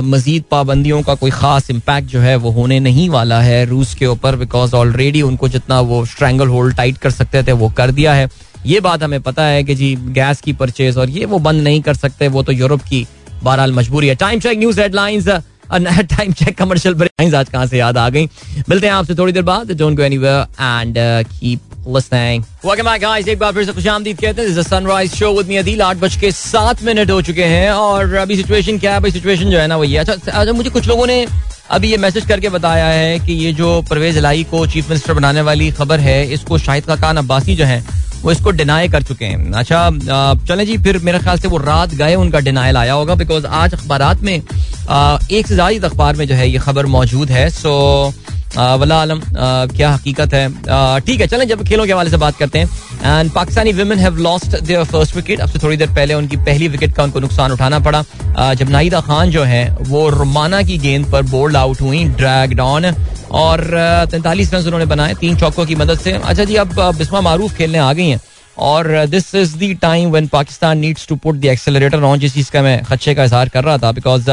मजीद पाबंदियों का कोई ख़ास इम्पैक्ट जो है वो होने नहीं वाला है रूस के ऊपर, बिकॉज ऑलरेडी उनको जितना वो स्ट्रैंगल होल्ड टाइट कर सकते थे वो कर दिया है. ये बात हमें पता है कि जी गैस की परचेज और ये वो बंद नहीं कर सकते, वो तो यूरोप की बहरहाल मजबूरी है. Time check, news headlines, time check, commercial break. आज कहाँ से याद आ गई, मिलते हैं आपसे थोड़ी देर बाद. Don't go anywhere and keep listening. Welcome back guys, एक बार फिर से खुशामदीद कहते हैं. This is the Sunrise Show with me Adil. 8:07 हो चुके हैं और अभी सिचुएशन क्या है, अभी सिचुएशन जो है ना वो ये. अच्छा, मुझे कुछ लोगों ने अभी ये मैसेज करके बताया है कि ये जो परवेज इलाही को चीफ मिनिस्टर बनाने वाली खबर है इसको शाहिद खान अब्बासी जो हैं वो इसको डिनाई कर चुके हैं. अच्छा चलें जी, फिर मेरे ख्याल से वो रात गए उनका डिनाइल आया होगा, बिकॉज आज अखबारात में एक से ज़्यादा अखबार में जो है ये खबर मौजूद है. सो वल्लाह आलम क्या हकीकत है. ठीक है चलें, जब खेलों के हवाले से बात करते हैं. And Pakistani women have lost their first wicket. अब से थोड़ी देर पहले उनकी पहली विकेट का उनको नुकसान उठाना पड़ा जब नाहिदा खान जो हैं वो रुमाना की गेंद पर बोल्ड आउट हुई, ड्रैग्ड ऑन, और 43 रन उन्होंने बनाए 3 चौकों की मदद से. अच्छा जी, अब बिस्मा मारूफ खेलने आ गई हैं और this is the time when Pakistan needs to put the accelerator on, जिस चीज़ का मैं खदशे का इजहार कर रहा था, बिकॉज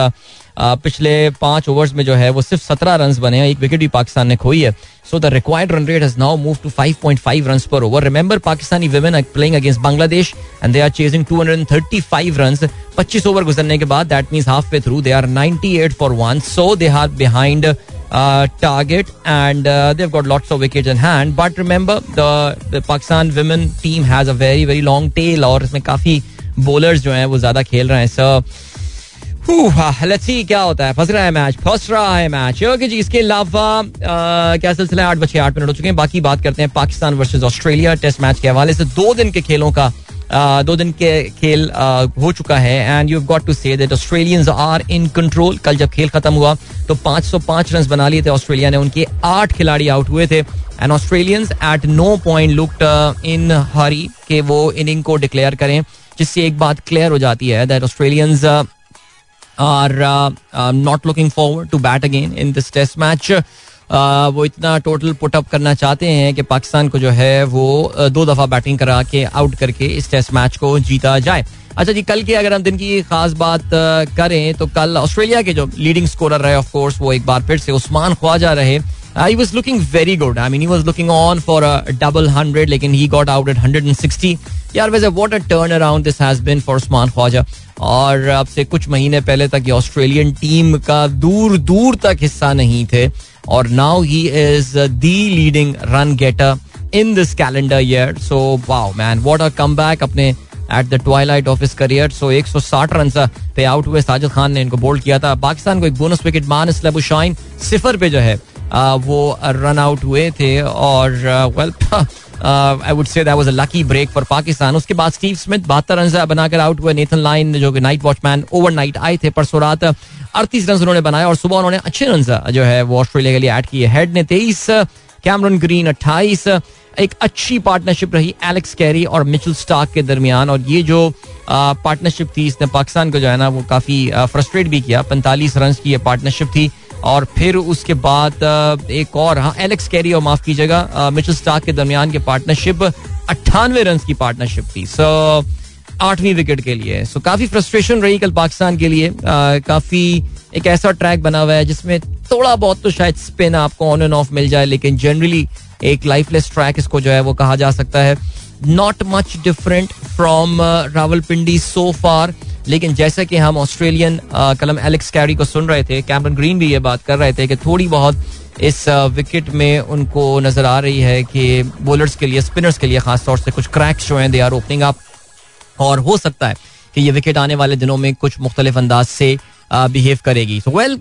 पिछले 5 ओवर्स में जो है वो सिर्फ 17 रन बने हैं, 1 विकेट भी पाकिस्तान ने खोई है. So the required run rate has now move to 5.5 run per over. Remember Pakistani women are playing against Bangladesh and they are chasing 235 run 25 over गुजरने के बाद. That means half way through they are 98 for 1, so they are behind target and they've got lots of wickets in hand. But remember, the Pakistan women team has a very very long tail और इसमें काफी bowlers जो हैं वो ज़्यादा खेल रहे हैं. So let's see क्या होता है, फंस रहा है मैच. ओके जी, इसके अलावा क्या सिलसिला है. 8:08 हो चुके हैं. बाकी बात करते हैं Pakistan versus Australia test match के हवाले से. 2 दिन के खेल हो चुका है and you have got to say that Australians are in control. कल जब खेल खत्म हुआ तो 505 रन बना लिए थे ऑस्ट्रेलिया ने, उनके 8 खिलाड़ी आउट हुए थे and Australians at no point looked in hurry के वो इनिंग को डिक्लेयर करें, जिससे एक बात क्लियर हो जाती है that Australians are not looking forward to bat again in this test match. वो इतना टोटल पुटअप करना चाहते हैं कि पाकिस्तान को जो है वो 2 दफ़ा बैटिंग करा के आउट करके इस टेस्ट मैच को जीता जाए. अच्छा जी, कल के अगर हम दिन की खास बात करें तो कल ऑस्ट्रेलिया के जो लीडिंग स्कोरर रहे ऑफ कोर्स वो एक बार फिर से उस्मान ख्वाजा रहे. He was looking very good, I mean he was looking on for a double 100, लेकिन ही गॉट आउट एट 160. यार वैसे what a turn around this has been for Usman Khawaja. और अब से कुछ महीने पहले तक ये ऑस्ट्रेलियन टीम का दूर दूर तक हिस्सा नहीं थे और now he is the leading run getter in this calendar year. So wow man, what a comeback अपने at the twilight of his career. So 160 run पे आउट हुए. साजिद खान ने इनको बोल्ड किया था. पाकिस्तान को एक बोनस विकेट मानस लेबुशाइन 0 पे जो है वो रन आउट हुए थे और well I would say that was a lucky break for Pakistan. उसके बाद स्टीव स्मिथ 72 रन बनाकर आउट हुए. नेथन लाइन जो कि नाइट वॉचमैन ओवरनाइट आए थे परसों रात, 38 रन उन्होंने बनाए और सुबह उन्होंने अच्छे रन जो है वो ऑस्ट्रेलिया के लिए ऐड किए. हेड ने 23, कैमरन ग्रीन 28. एक अच्छी पार्टनरशिप रही एलेक्स कैरी और मिचेल स्टार्क के दरमियान और ये जो पार्टनरशिप थी इसने पाकिस्तान को जो है ना वो काफ़ी फ्रस्ट्रेट भी किया. 45 रन की ये पार्टनरशिप थी और फिर उसके बाद एक और एलेक्स कैरी और माफ़ कीजिएगा मिचेल स्टार्क के दरमियान की पार्टनरशिप 98 रन की पार्टनरशिप थी सो 8वीं विकेट के लिए. सो काफ़ी फ्रस्ट्रेशन रही कल पाकिस्तान के लिए. काफ़ी एक ऐसा ट्रैक बना हुआ है जिसमें थोड़ा बहुत तो शायद स्पिन आपको ऑन एंड ऑफ मिल जाए लेकिन जनरली एक लाइफलेस ट्रैक इसको जो है वो कहा जा सकता है. Not much different from Rawalpindi so far. लेकिन जैसा कि हम ऑस्ट्रेलियन कलम एलेक्स कैरी को सुन रहे थे, कैमरन ग्रीन भी ये बात कर रहे थे कि थोड़ी बहुत इस विकेट में उनको नजर आ रही है कि बॉलर्स के लिए, स्पिनर्स के लिए खासतौर से कुछ क्रैक्स जो हैं दे आर ओपनिंग अप और हो सकता है कि ये विकेट आने वाले दिनों में कुछ मुख्तलिफ अंदाज से बिहेव करेगी. So well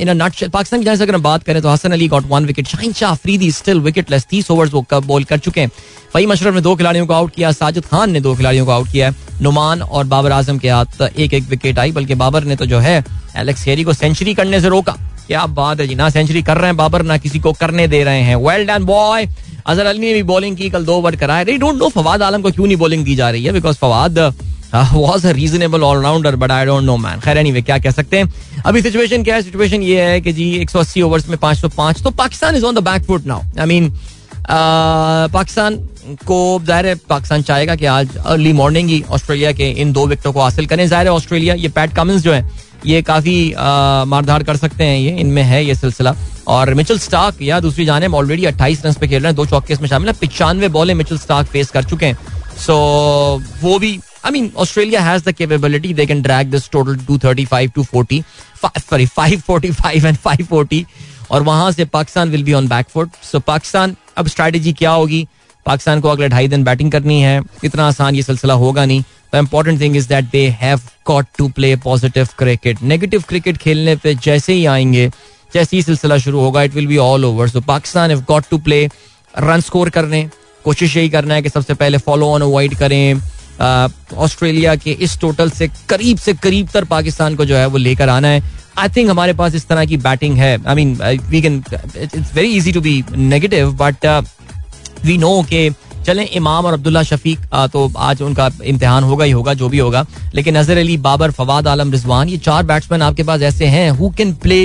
in a nutshell Pakistan की जान से अगर हम बात करें तो Hasan Ali got 1 wicket, Shaheen Shah Afridi still wicketless, 30 overs वो बॉल कर चुके हैं. फहीम अशरफ ने 2 खिलाड़ियों को आउट किया, साजिद खान ने 2 खिलाड़ियों को आउट किया. नुमान और बाबर आजम के हाथ एक एक विकेट आई, बल्कि बाबर ने तो जो है एलेक्स कैरी को सेंचुरी करने से रोका. क्या बात है जी, ना सेंचुरी कर रहे हैं बाबर, ना किसी को करने दे रहे हैं. Well done boy. Azhar Ali ने भी बॉलिंग की कल, 2 ओवर कराए. I don't know Fawad Alam को क्यों नहीं बॉलिंग दी जा रही है because Fawad was a reasonable all-rounder but I don't know man. खैर anyway क्या कह सकते हैं. अभी सिचुएशन क्या है? सिचुएशन ये है कि जी 180 ओवर्स में 505 तो Pakistan is on the back foot now. I mean Pakistan को जाहिर है पाकिस्तान चाहेगा कि आज अर्ली मॉर्निंग ही ऑस्ट्रेलिया के इन 2 विकेटों को हासिल करें. जाहिर है ऑस्ट्रेलिया ये पैट कमिंस जो है ये काफ़ी मारधाड़ कर सकते हैं, ये इनमें है ये सिलसिला. और मिचेल स्टार्क या दूसरी जानिब ऑलरेडी 28 रन पे खेल रहे हैं, 2 चौके इसमें शामिल है. 95 बॉलें मिचेल स्टार्क फेस कर चुके हैं. सो वो भी I mean, Australia has the capability. They can drag this total to 35 to 40. 545 and 540. और वहाँ से Pakistan will be on back foot. So Pakistan अब स्ट्रैटेजी क्या होगी? पाकिस्तान को अगले 2.5 दिन बैटिंग करनी है. इतना आसान ये सिलसिला होगा नहीं. The important thing is that they have got to play positive cricket. Negative cricket खेलने पे जैसे ही आएंगे, जैसे ही सिलसिला शुरू होगा, it will be all over. So Pakistan have got to play. Run score करने कोशिश यही करना है कि सबसे पहले फॉलो ऑन अवॉइड करें. ऑस्ट्रेलिया के इस टोटल से करीब तर पाकिस्तान को जो है वो लेकर आना है. आई थिंक हमारे पास इस तरह की बैटिंग है. I mean we can, it's very easy to be negative but we know के चलें इमाम और अब्दुल्ला शफीक तो आज उनका इम्तिहान होगा ही होगा जो भी होगा. लेकिन अजहर अली, बाबर, फवाद आलम, रिजवान, ये 4 बैट्समैन आपके पास ऐसे हैं who can play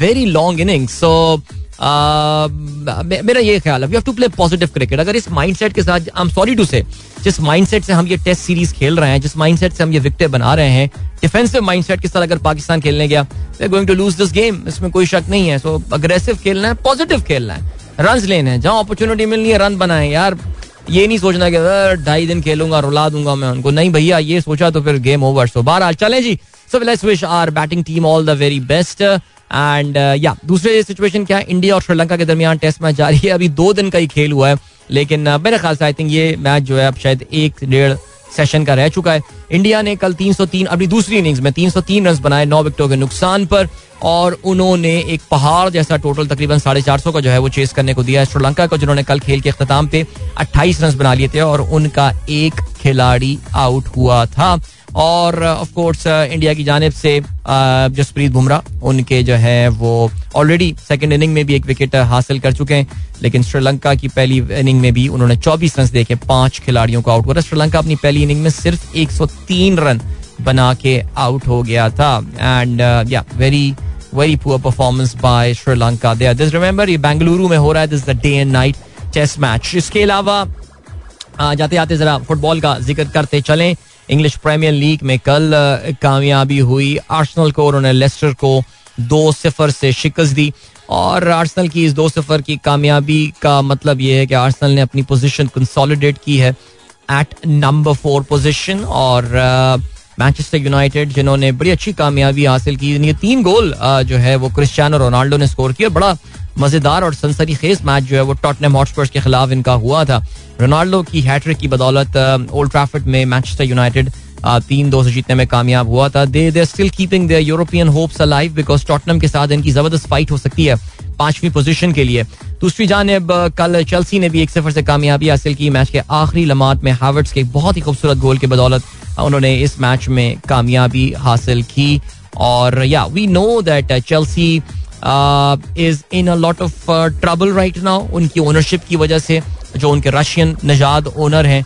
very long innings. So मेरा ये ख्याल है we have to play positive cricket. अगर इस माइंडसेट के साथ, आई एम सॉरी टू से, जिस माइंडसेट से हम ये टेस्ट सीरीज खेल रहे हैं, जिस माइंडसेट से हम ये विकेटें बना रहे हैं, डिफेंसिव माइंडसेट के साथ अगर पाकिस्तान खेलने गया we are going to lose this game. इसमें कोई शक नहीं है. सो अग्रेसिव खेलना है, पॉजिटिव खेलना है, रन लेने हैं, जहां अपॉर्चुनिटी मिलनी है रन बनाए यार. ये नहीं सोचना कि 2.5 दिन खेलूंगा रुला दूंगा मैं उनको. नहीं भैया, ये सोचा तो फिर गेम ओवर. सो बहरहाल चलें जी. So let's wish our batting team all the very best. And या दूसरे सिचुएशन क्या है? इंडिया और श्रीलंका के दरमियान टेस्ट मैच जारी है. अभी 2 दिन का ही खेल हुआ है लेकिन मेरे ख्याल से आई थिंक ये मैच जो है अब शायद 1-1.5 सेशन का रह चुका है. इंडिया ने कल 303 अपनी दूसरी इनिंग्स में 303 रन बनाए 9 विकेटों के नुकसान पर और उन्होंने एक पहाड़ जैसा टोटल तकरीबन 450 का जो है वो चेस करने को दिया है श्रीलंका को, जिन्होंने कल खेल के अख्ताम पे 28 रन बना लिए थे और उनका एक खिलाड़ी आउट हुआ था. और ऑफ कोर्स इंडिया की जानिब से जसप्रीत बुमराह, उनके जो है वो ऑलरेडी सेकंड इनिंग में भी एक विकेट हासिल कर चुके हैं. लेकिन श्रीलंका की पहली इनिंग में भी उन्होंने 24 रन देखे, 5 खिलाड़ियों को आउट हुआ. श्रीलंका अपनी पहली इनिंग में सिर्फ 103 रन बना के आउट हो गया था. And yeah very very poor performance by Sri Lanka there. This remember ये बेंगलुरु में हो रहा है. This the day and night test match. इसके अलावा जाते जाते जरा फुटबॉल का जिक्र करते चलें. इंग्लिश प्रीमियर लीग में कल कामयाबी हुई. आर्सेनल को उन्होंने लेस्टर को 2-0 से शिकस्त दी और आर्सेनल की इस 2-0 की कामयाबी का मतलब ये है कि आर्सेनल ने अपनी पोजीशन कंसोलिडेट की है एट नंबर 4 पोजीशन और मैनचेस्टर यूनाइटेड जिन्होंने बड़ी अच्छी कामयाबी हासिल की. ये 3 गोल जो है वो क्रिस्टियानो रोनाल्डो ने स्कोर किया. बड़ा मजेदार और सनसनीखेज मैच जो है वो टॉटनहम हॉटस्पर्स के खिलाफ इनका हुआ था. रोनाल्डो की हैट्रिक की बदौलत ओल्ड ट्रैफर्ड में मैनचेस्टर यूनाइटेड 3-2 से जीतने में कामयाब हुआ था. They still keeping there European hopes alive because Tottenham के साथ इनकी जबरदस्त फाइट हो सकती है 5वीं पोजीशन के लिए. दूसरी जानिब कल चेल्सी ने भी 1-0 से कामयाबी हासिल की. मैच के आखिरी लम्हात में हावर्ट्स के बहुत ही खूबसूरत गोल के बदौलत उन्होंने इस मैच में कामयाबी हासिल की. और या we know that Chelsea is in a lot of trouble right now. उनकी ओनरशिप की वजह से जो उनके रशियन नजाद ओनर हैं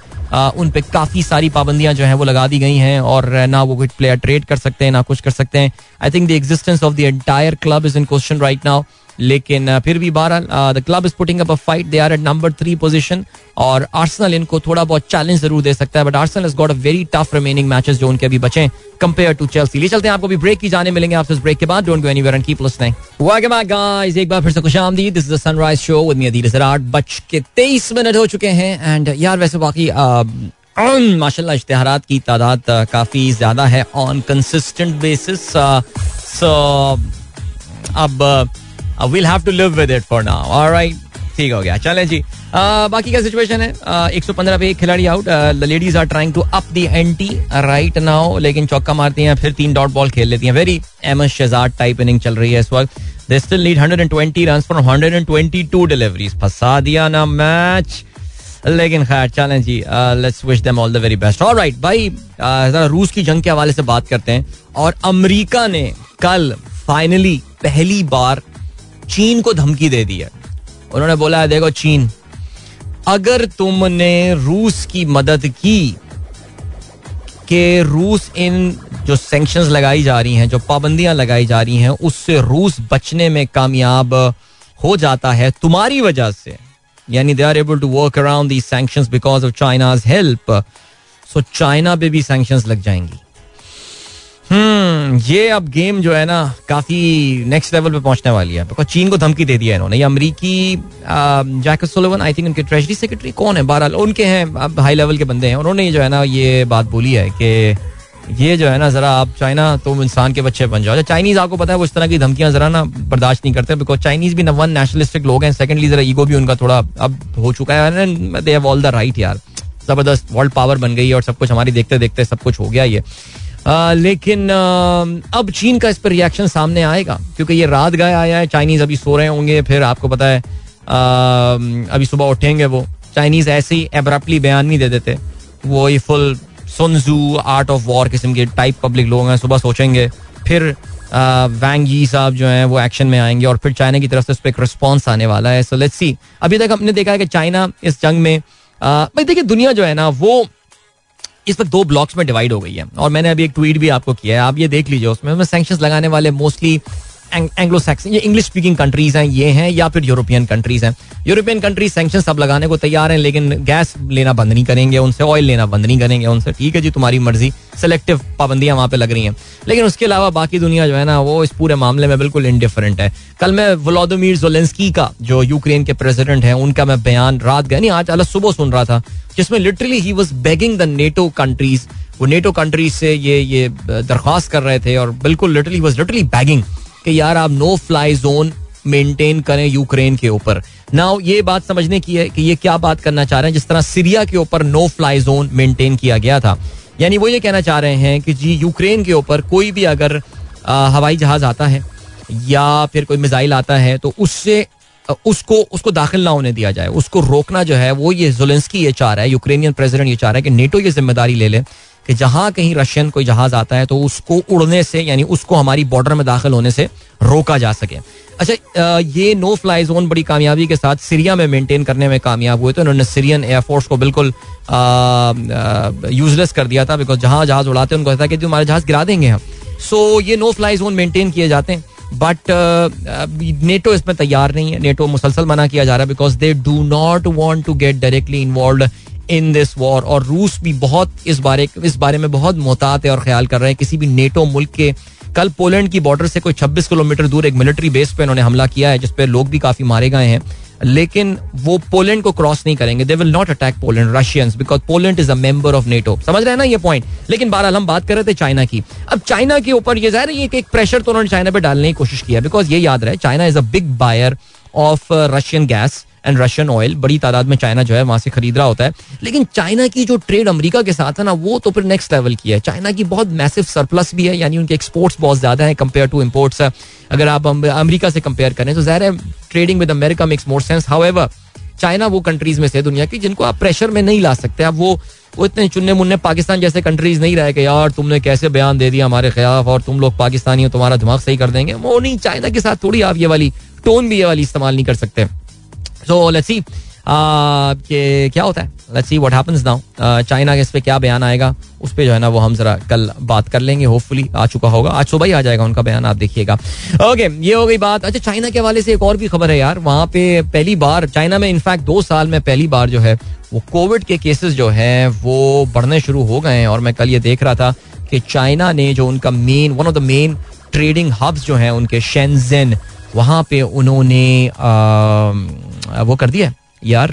उन पे काफ़ी सारी पाबंदियां जो हैं वो लगा दी गई हैं और ना वो कोई प्लेयर ट्रेड कर सकते हैं ना कुछ कर सकते हैं. I think the existence of the entire club is in question right now. लेकिन फिर भी बहरहाल the club is putting up a fight. They are at number 3 position और आर्सेनल इनको थोड़ा बहुत चैलेंज जरूर दे सकता है. But Arsenal has got a very tough remaining matches जो उनके अभी बचे कंपेयर टू चेल्सी. ले चलते हैं आपको भी ब्रेक की जाने. मिलेंगे आपसे इस ब्रेक के बाद. Don't go anywhere and keep listening. Welcome back guys, एक बार फिर से खुशामदीद. This is the sunrise show with me Adeel ज़रात. 22:23 हो चुके हैं एंड यार वैसे बाकी माशाल्लाह इश्तिहारात की तादाद काफी ज्यादा है ऑन कंसिस्टेंट बेसिस. सो अब we'll have to live with it for now. All right, ठीक हो गया. चलें जी. बाकी क्या सिचुएशन है? 115 पे एक खिलाड़ी out. The ladies are trying to up the ante right now. लेकिन चौका मारती हैं फिर 3 डॉट बॉल खेल लेती हैं. Very M S Shahzad type inning चल रही है इस वक्त. They still need 120 runs from 122 deliveries. फंसा दिया ना मैच. लेकिन खैर चलें जी. Let's wish them all the very best. All right, भाई जरा रूस की जंग के हवाले से बात करते हैं. और अमरीका ने कल फाइनली पहली बार चीन को धमकी दे दी है. उन्होंने बोला है देखो चीन, अगर तुमने रूस की मदद की कि रूस इन जो सैंक्शंस लगाई जा रही हैं, जो पाबंदियां लगाई जा रही हैं, उससे रूस बचने में कामयाब हो जाता है तुम्हारी वजह से, यानी they are able to work around the sanctions because of China's help, so China पे भी सैंक्शंस लग जाएंगी. ये अब गेम जो है ना काफी नेक्स्ट लेवल पे पहुंचने वाली है बिकॉज चीन को धमकी दे दी है इन्होंने. ये अमरीकी जैक सुलिवन, आई थिंक उनके ट्रेजरी सेक्रेटरी कौन है, बहरहाल उनके हैं, अब हाई लेवल के बंदे हैं. उन्होंने जो है ना ये बात बोली है कि ये जो है ना जरा आप चाइना तुम इंसान के बच्चे बन जाओ. चाइनीज आपको पता है वो इस तरह की धमकियां जरा ना बर्दाश्त नहीं करते बिकॉज चाइनीज भी वन नेशनलिस्टिक लोग हैं, सेकेंडली जरा ईगो भी उनका थोड़ा अब हो चुका है. They have all the right यार, जबरदस्त वर्ल्ड पावर बन गई है और सब कुछ हमारी देखते देखते सब कुछ हो गया ये. लेकिन अब चीन का इस पर रिएक्शन सामने आएगा क्योंकि ये रात गए आया है. चाइनीज अभी सो रहे होंगे, फिर आपको पता है अभी सुबह उठेंगे. वो चाइनीज ऐसे ही एब्रप्टली बयान नहीं दे देते. वो ये full Sun Tzu art of war किस्म के टाइप पब्लिक लोग हैं. सुबह सोचेंगे फिर वैंग यी साहब जो हैं वो एक्शन में आएंगे और फिर चाइना की तरफ से उस पर एक रिस्पॉन्स आने वाला है. So let's see. अभी तक हमने देखा है कि चाइना इस जंग में भाई देखिए दुनिया जो है ना वो इस वक्त 2 ब्लॉक्स में डिवाइड हो गई है. और मैंने अभी एक ट्वीट भी आपको किया है, आप ये देख लीजिए. उसमें सैंक्शंस लगाने वाले मोस्टली एंग्लो सैक्सन, ये इंग्लिश स्पीकिंग कंट्रीज हैं ये हैं, या फिर यूरोपियन कंट्रीज हैं. यूरोपियन कंट्रीज सैंक्शंस सब लगाने को तैयार हैं लेकिन गैस लेना बंद नहीं करेंगे उनसे, ऑयल लेना बंद नहीं करेंगे उनसे. ठीक है जी, तुम्हारी मर्जी, सेलेक्टिव पाबंदियां वहाँ पे लग रही हैं. लेकिन उसके अलावा बाकी दुनिया जो है ना वो इस पूरे मामले में बिल्कुल इनडिफरेंट है. कल मैं वोलोदिमीर ज़ेलेंस्की का, जो यूक्रेन के प्रेसिडेंट हैं, उनका मैं बयान रात गया नहीं आज सुबह सुन रहा था, जिसमें literally he was begging the NATO countries. वो नेटो कंट्रीज से ये दरख्वास्त कर रहे थे और बिल्कुल लिटरली बेगिंग कि यार आप नो फ्लाई जोन मेंटेन करें यूक्रेन के ऊपर. नाउ ये बात समझने की है कि ये क्या बात करना चाह रहे हैं. जिस तरह सीरिया के ऊपर नो फ्लाई जोन मेंटेन किया गया था, यानी वो ये कहना चाह रहे हैं कि जी यूक्रेन के ऊपर कोई भी अगर हवाई जहाज आता है या फिर कोई मिसाइल आता है तो उससे उसको दाखिल ना होने दिया जाए, उसको रोकना जो है वो ये ज़ेलेंस्की ये चाह रहा है, यूक्रेनियन प्रेसिडेंट ये चाह रहा है कि नेटो ये जिम्मेदारी ले ले कि जहां कहीं रशियन कोई जहाज आता है तो उसको उड़ने से, यानी उसको हमारी बॉर्डर में दाखिल होने से रोका जा सके. अच्छा, ये नो फ्लाई जोन बड़ी कामयाबी के साथ सीरिया में मेंटेन करने में कामयाब हुए. तो उन्होंने सीरियन एयरफोर्स को बिल्कुल यूजलेस कर दिया था बिकॉज जहां जहाज उड़ाते हैं उनको कहता है कि तुम्हारे जहाज गिरा देंगे हम. सो ये नो फ्लाई जोन मेंटेन किए जाते हैं बट नेटो इसमें तैयार नहीं है. नेटो मुसलसल मना किया जा रहा है because they do not want to get directly involve in this war. और रूस भी बहुत इस बारे में बहुत मोहतात है और ख्याल कर रहे हैं किसी भी नेटो मुल्क के. कल पोलैंड की बॉर्डर से कोई 26 किलोमीटर दूर एक मिलिट्री बेस पे उन्होंने हमला किया है जिसपे लोग भी काफ़ी मारे गए हैं. लेकिन वो पोलैंड को क्रॉस नहीं करेंगे. They will not attack Poland Russians because Poland is a member of NATO. समझ रहे हैं ना ये पॉइंट. लेकिन बहरहाल हम बात कर रहे थे चाइना की. अब चाइना के ऊपर ये जाहिर है कि एक प्रेशर तो उन्होंने चाइना पे डालने की कोशिश किया बिकॉज ये याद रहे China is a big buyer of Russian gas and Russian oil. बड़ी तादाद में चाइना जो है वहां से खरीद रहा होता है. लेकिन चाइना की जो ट्रेड अमेरिका के साथ है ना वो तो फिर नेक्स्ट लेवल की है. चाइना की बहुत मैसिव सरप्लस भी है यानी उनके एक्सपोर्ट्स बहुत ज्यादा है कंपेयर टू इम्पोर्ट्स. अगर आप अमेरिका से कंपेयर करें तो जाहिर है trading with America makes more sense. However China वो कंट्रीज में से दुनिया की जिनको आप प्रेशर में नहीं ला सकते. आप वो इतने चुनने मुन्ने पाकिस्तान जैसे कंट्रीज नहीं रहे कि यार तुमने कैसे बयान दे दिया हमारे खिलाफ और तुम लोग पाकिस्तानी हो तुम्हारा दिमाग सही कर देंगे. वो नहीं, चाइना के साथ थोड़ी आप ये वाली टोन भी ये वाली इस्तेमाल नहीं कर सकते. So let's see क्या होता है. Let's see what happens now. China के इस पे क्या बयान आएगा उस पे जो है ना वो हम जरा कल बात कर लेंगे. होपफुली आ चुका होगा, आज सुबह ही आ जाएगा उनका बयान, आप देखिएगा. ओके, ये हो गई बात. अच्छा, चाइना के हवाले से एक और भी खबर है यार. वहाँ पे पहली बार चाइना में इनफैक्ट 2 साल में पहली बार जो है वो कोविड के केसेस जो हैं वो बढ़ने शुरू हो गए हैं. और मैं कल ये देख रहा था कि चाइना ने जो उनका main one of the main trading hubs जो हैं उनके शेनज़ेन वहाँ पे उन्होंने वो कर दिया यार.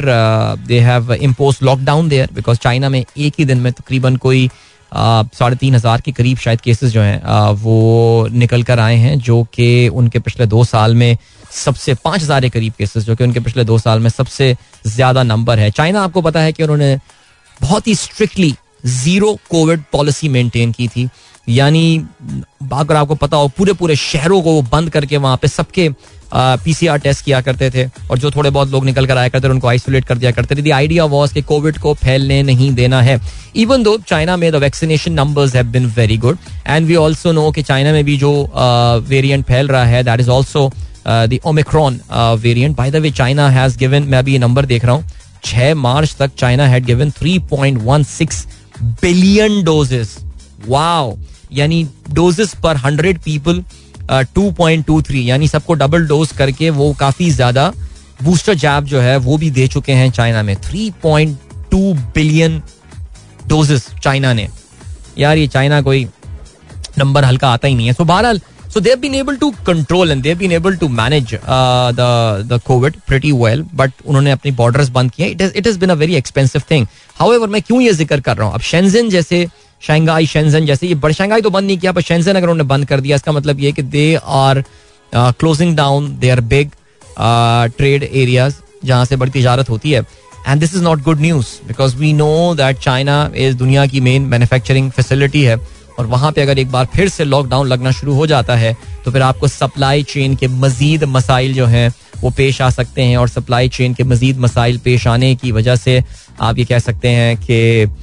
They have impose lockdown there because China में एक ही दिन में तकरीबन कोई 3,500 के करीब शायद केसेस जो हैं वो निकल कर आए हैं जो कि उनके पिछले 2 साल में सबसे 5,000 के करीब केसेस जो कि उनके पिछले 2 साल में सबसे ज़्यादा नंबर है. चाइना आपको पता है कि उन्होंने बहुत ही strictly zero Covid policy maintain की थी. यानी अगर आपको पता हो पूरे शहरों को वो बंद करके वहाँ पे सबके PCR टेस्ट किया करते थे और जो थोड़े बहुत लोग निकल कर आया करते थे उनको आइसोलेट कर दिया करते थे. द आइडिया वाज कि कोविड को फैलने नहीं देना है. इवन दो चाइना में the vaccination numbers have been very good and we also know कि चाइना में भी जो वेरिएंट फैल रहा है that is also the omicron variant. By the way China has given, मैं अभी ये नंबर देख रहा हूँ, 6 मार्च तक China had given 3.16 billion doses. Wow, यानी डोजेस पर 100 पीपल 2.23 यानी सबको डबल डोज करके वो काफी ज्यादा बूस्टर जैब जो है वो भी दे चुके हैं चाइना में. 3.2 बिलियन डोजेस चाइना ने. यार ये चाइना कोई नंबर हल्का आता ही नहीं है. सो बहरहाल so they have been able to control and they have been able to manage the Covid pretty well. But उन्होंने अपनी बॉर्डर्स बंद किए. It has been a very expensive thing. However मैं क्यों ये जिक्र कर रहा हूँ, अब शेनज़ेन जैसे शेंघाई जैसे ये बड़े, शेंघाई तो बंद नहीं किया पर शेनज़ेन अगर उन्होंने बंद कर दिया इसका मतलब ये कि they are closing down they are big trade areas जहाँ से बड़ी तिजारत होती है. And this is not good news because we know that China is दुनिया की मेन मैन्युफैक्चरिंग फैसिलिटी है और वहाँ पे अगर एक बार फिर से लॉकडाउन लगना शुरू हो जाता है तो फिर आपको सप्लाई चेन के मजीद मसाइल जो हैं वो पेश आ सकते हैं. और सप्लाई चेन के मजीद मसाइल पेश आने की वजह से आप ये कह सकते हैं कि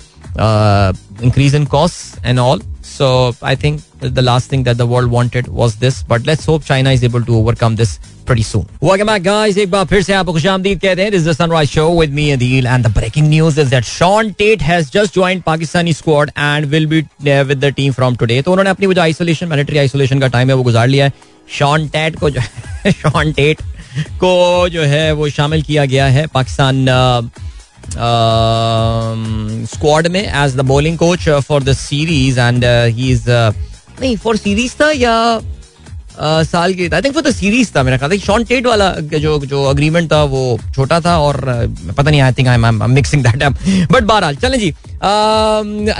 increase in costs and all. So I think the last thing that the world wanted was this. But let's hope China is able to overcome this pretty soon. Welcome back guys. एक बार फिर से आपको खुशामदीद कहते हैं. This is the Sunrise Show with me Adil and the breaking news is that Sean Tate has just joined Pakistani squad and will be with the team from today. तो उन्होंने अपनी वो जो आइसोलेशन मिलिट्री आइसोलेशन का time है वो गुजार लिया है. Sean Tate को जो है वो शामिल किया गया है पाकिस्तान स्क्वाड में as the bowling coach for the series and he is नहीं फॉर सीरीज था या साल के I think for the series था. मेरा ख्याल है शॉन टेट वाला जो अग्रीमेंट था वो छोटा था और पता नहीं I think I am mixing that up. But बहरहाल चलें जी.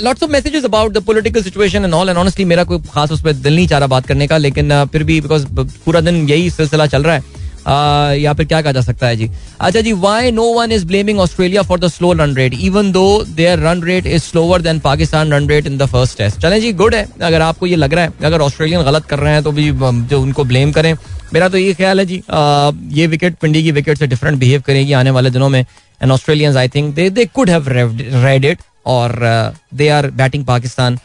Lots of messages about the political situation and all and honestly मेरा कोई खास उस पर दिल नहीं चाह रहा बात करने का लेकिन फिर भी बिकॉज पूरा दिन यही सिलसिला चल रहा है या फिर क्या कहा जा सकता है जी. अच्छा जी, why no one is blaming Australia for the slow run rate even though their run rate is slower than Pakistan run rate in the first test. चलें जी, गुड है. अगर आपको ये लग रहा है अगर ऑस्ट्रेलियन गलत कर रहे हैं तो भी जो उनको ब्लेम करें. मेरा तो ये ख्याल है जी ये विकेट पिंडी की विकेट से डिफरेंट बिहेव करेगी आने वाले दिनों में and Australians I think they could have read it और they are batting Pakistan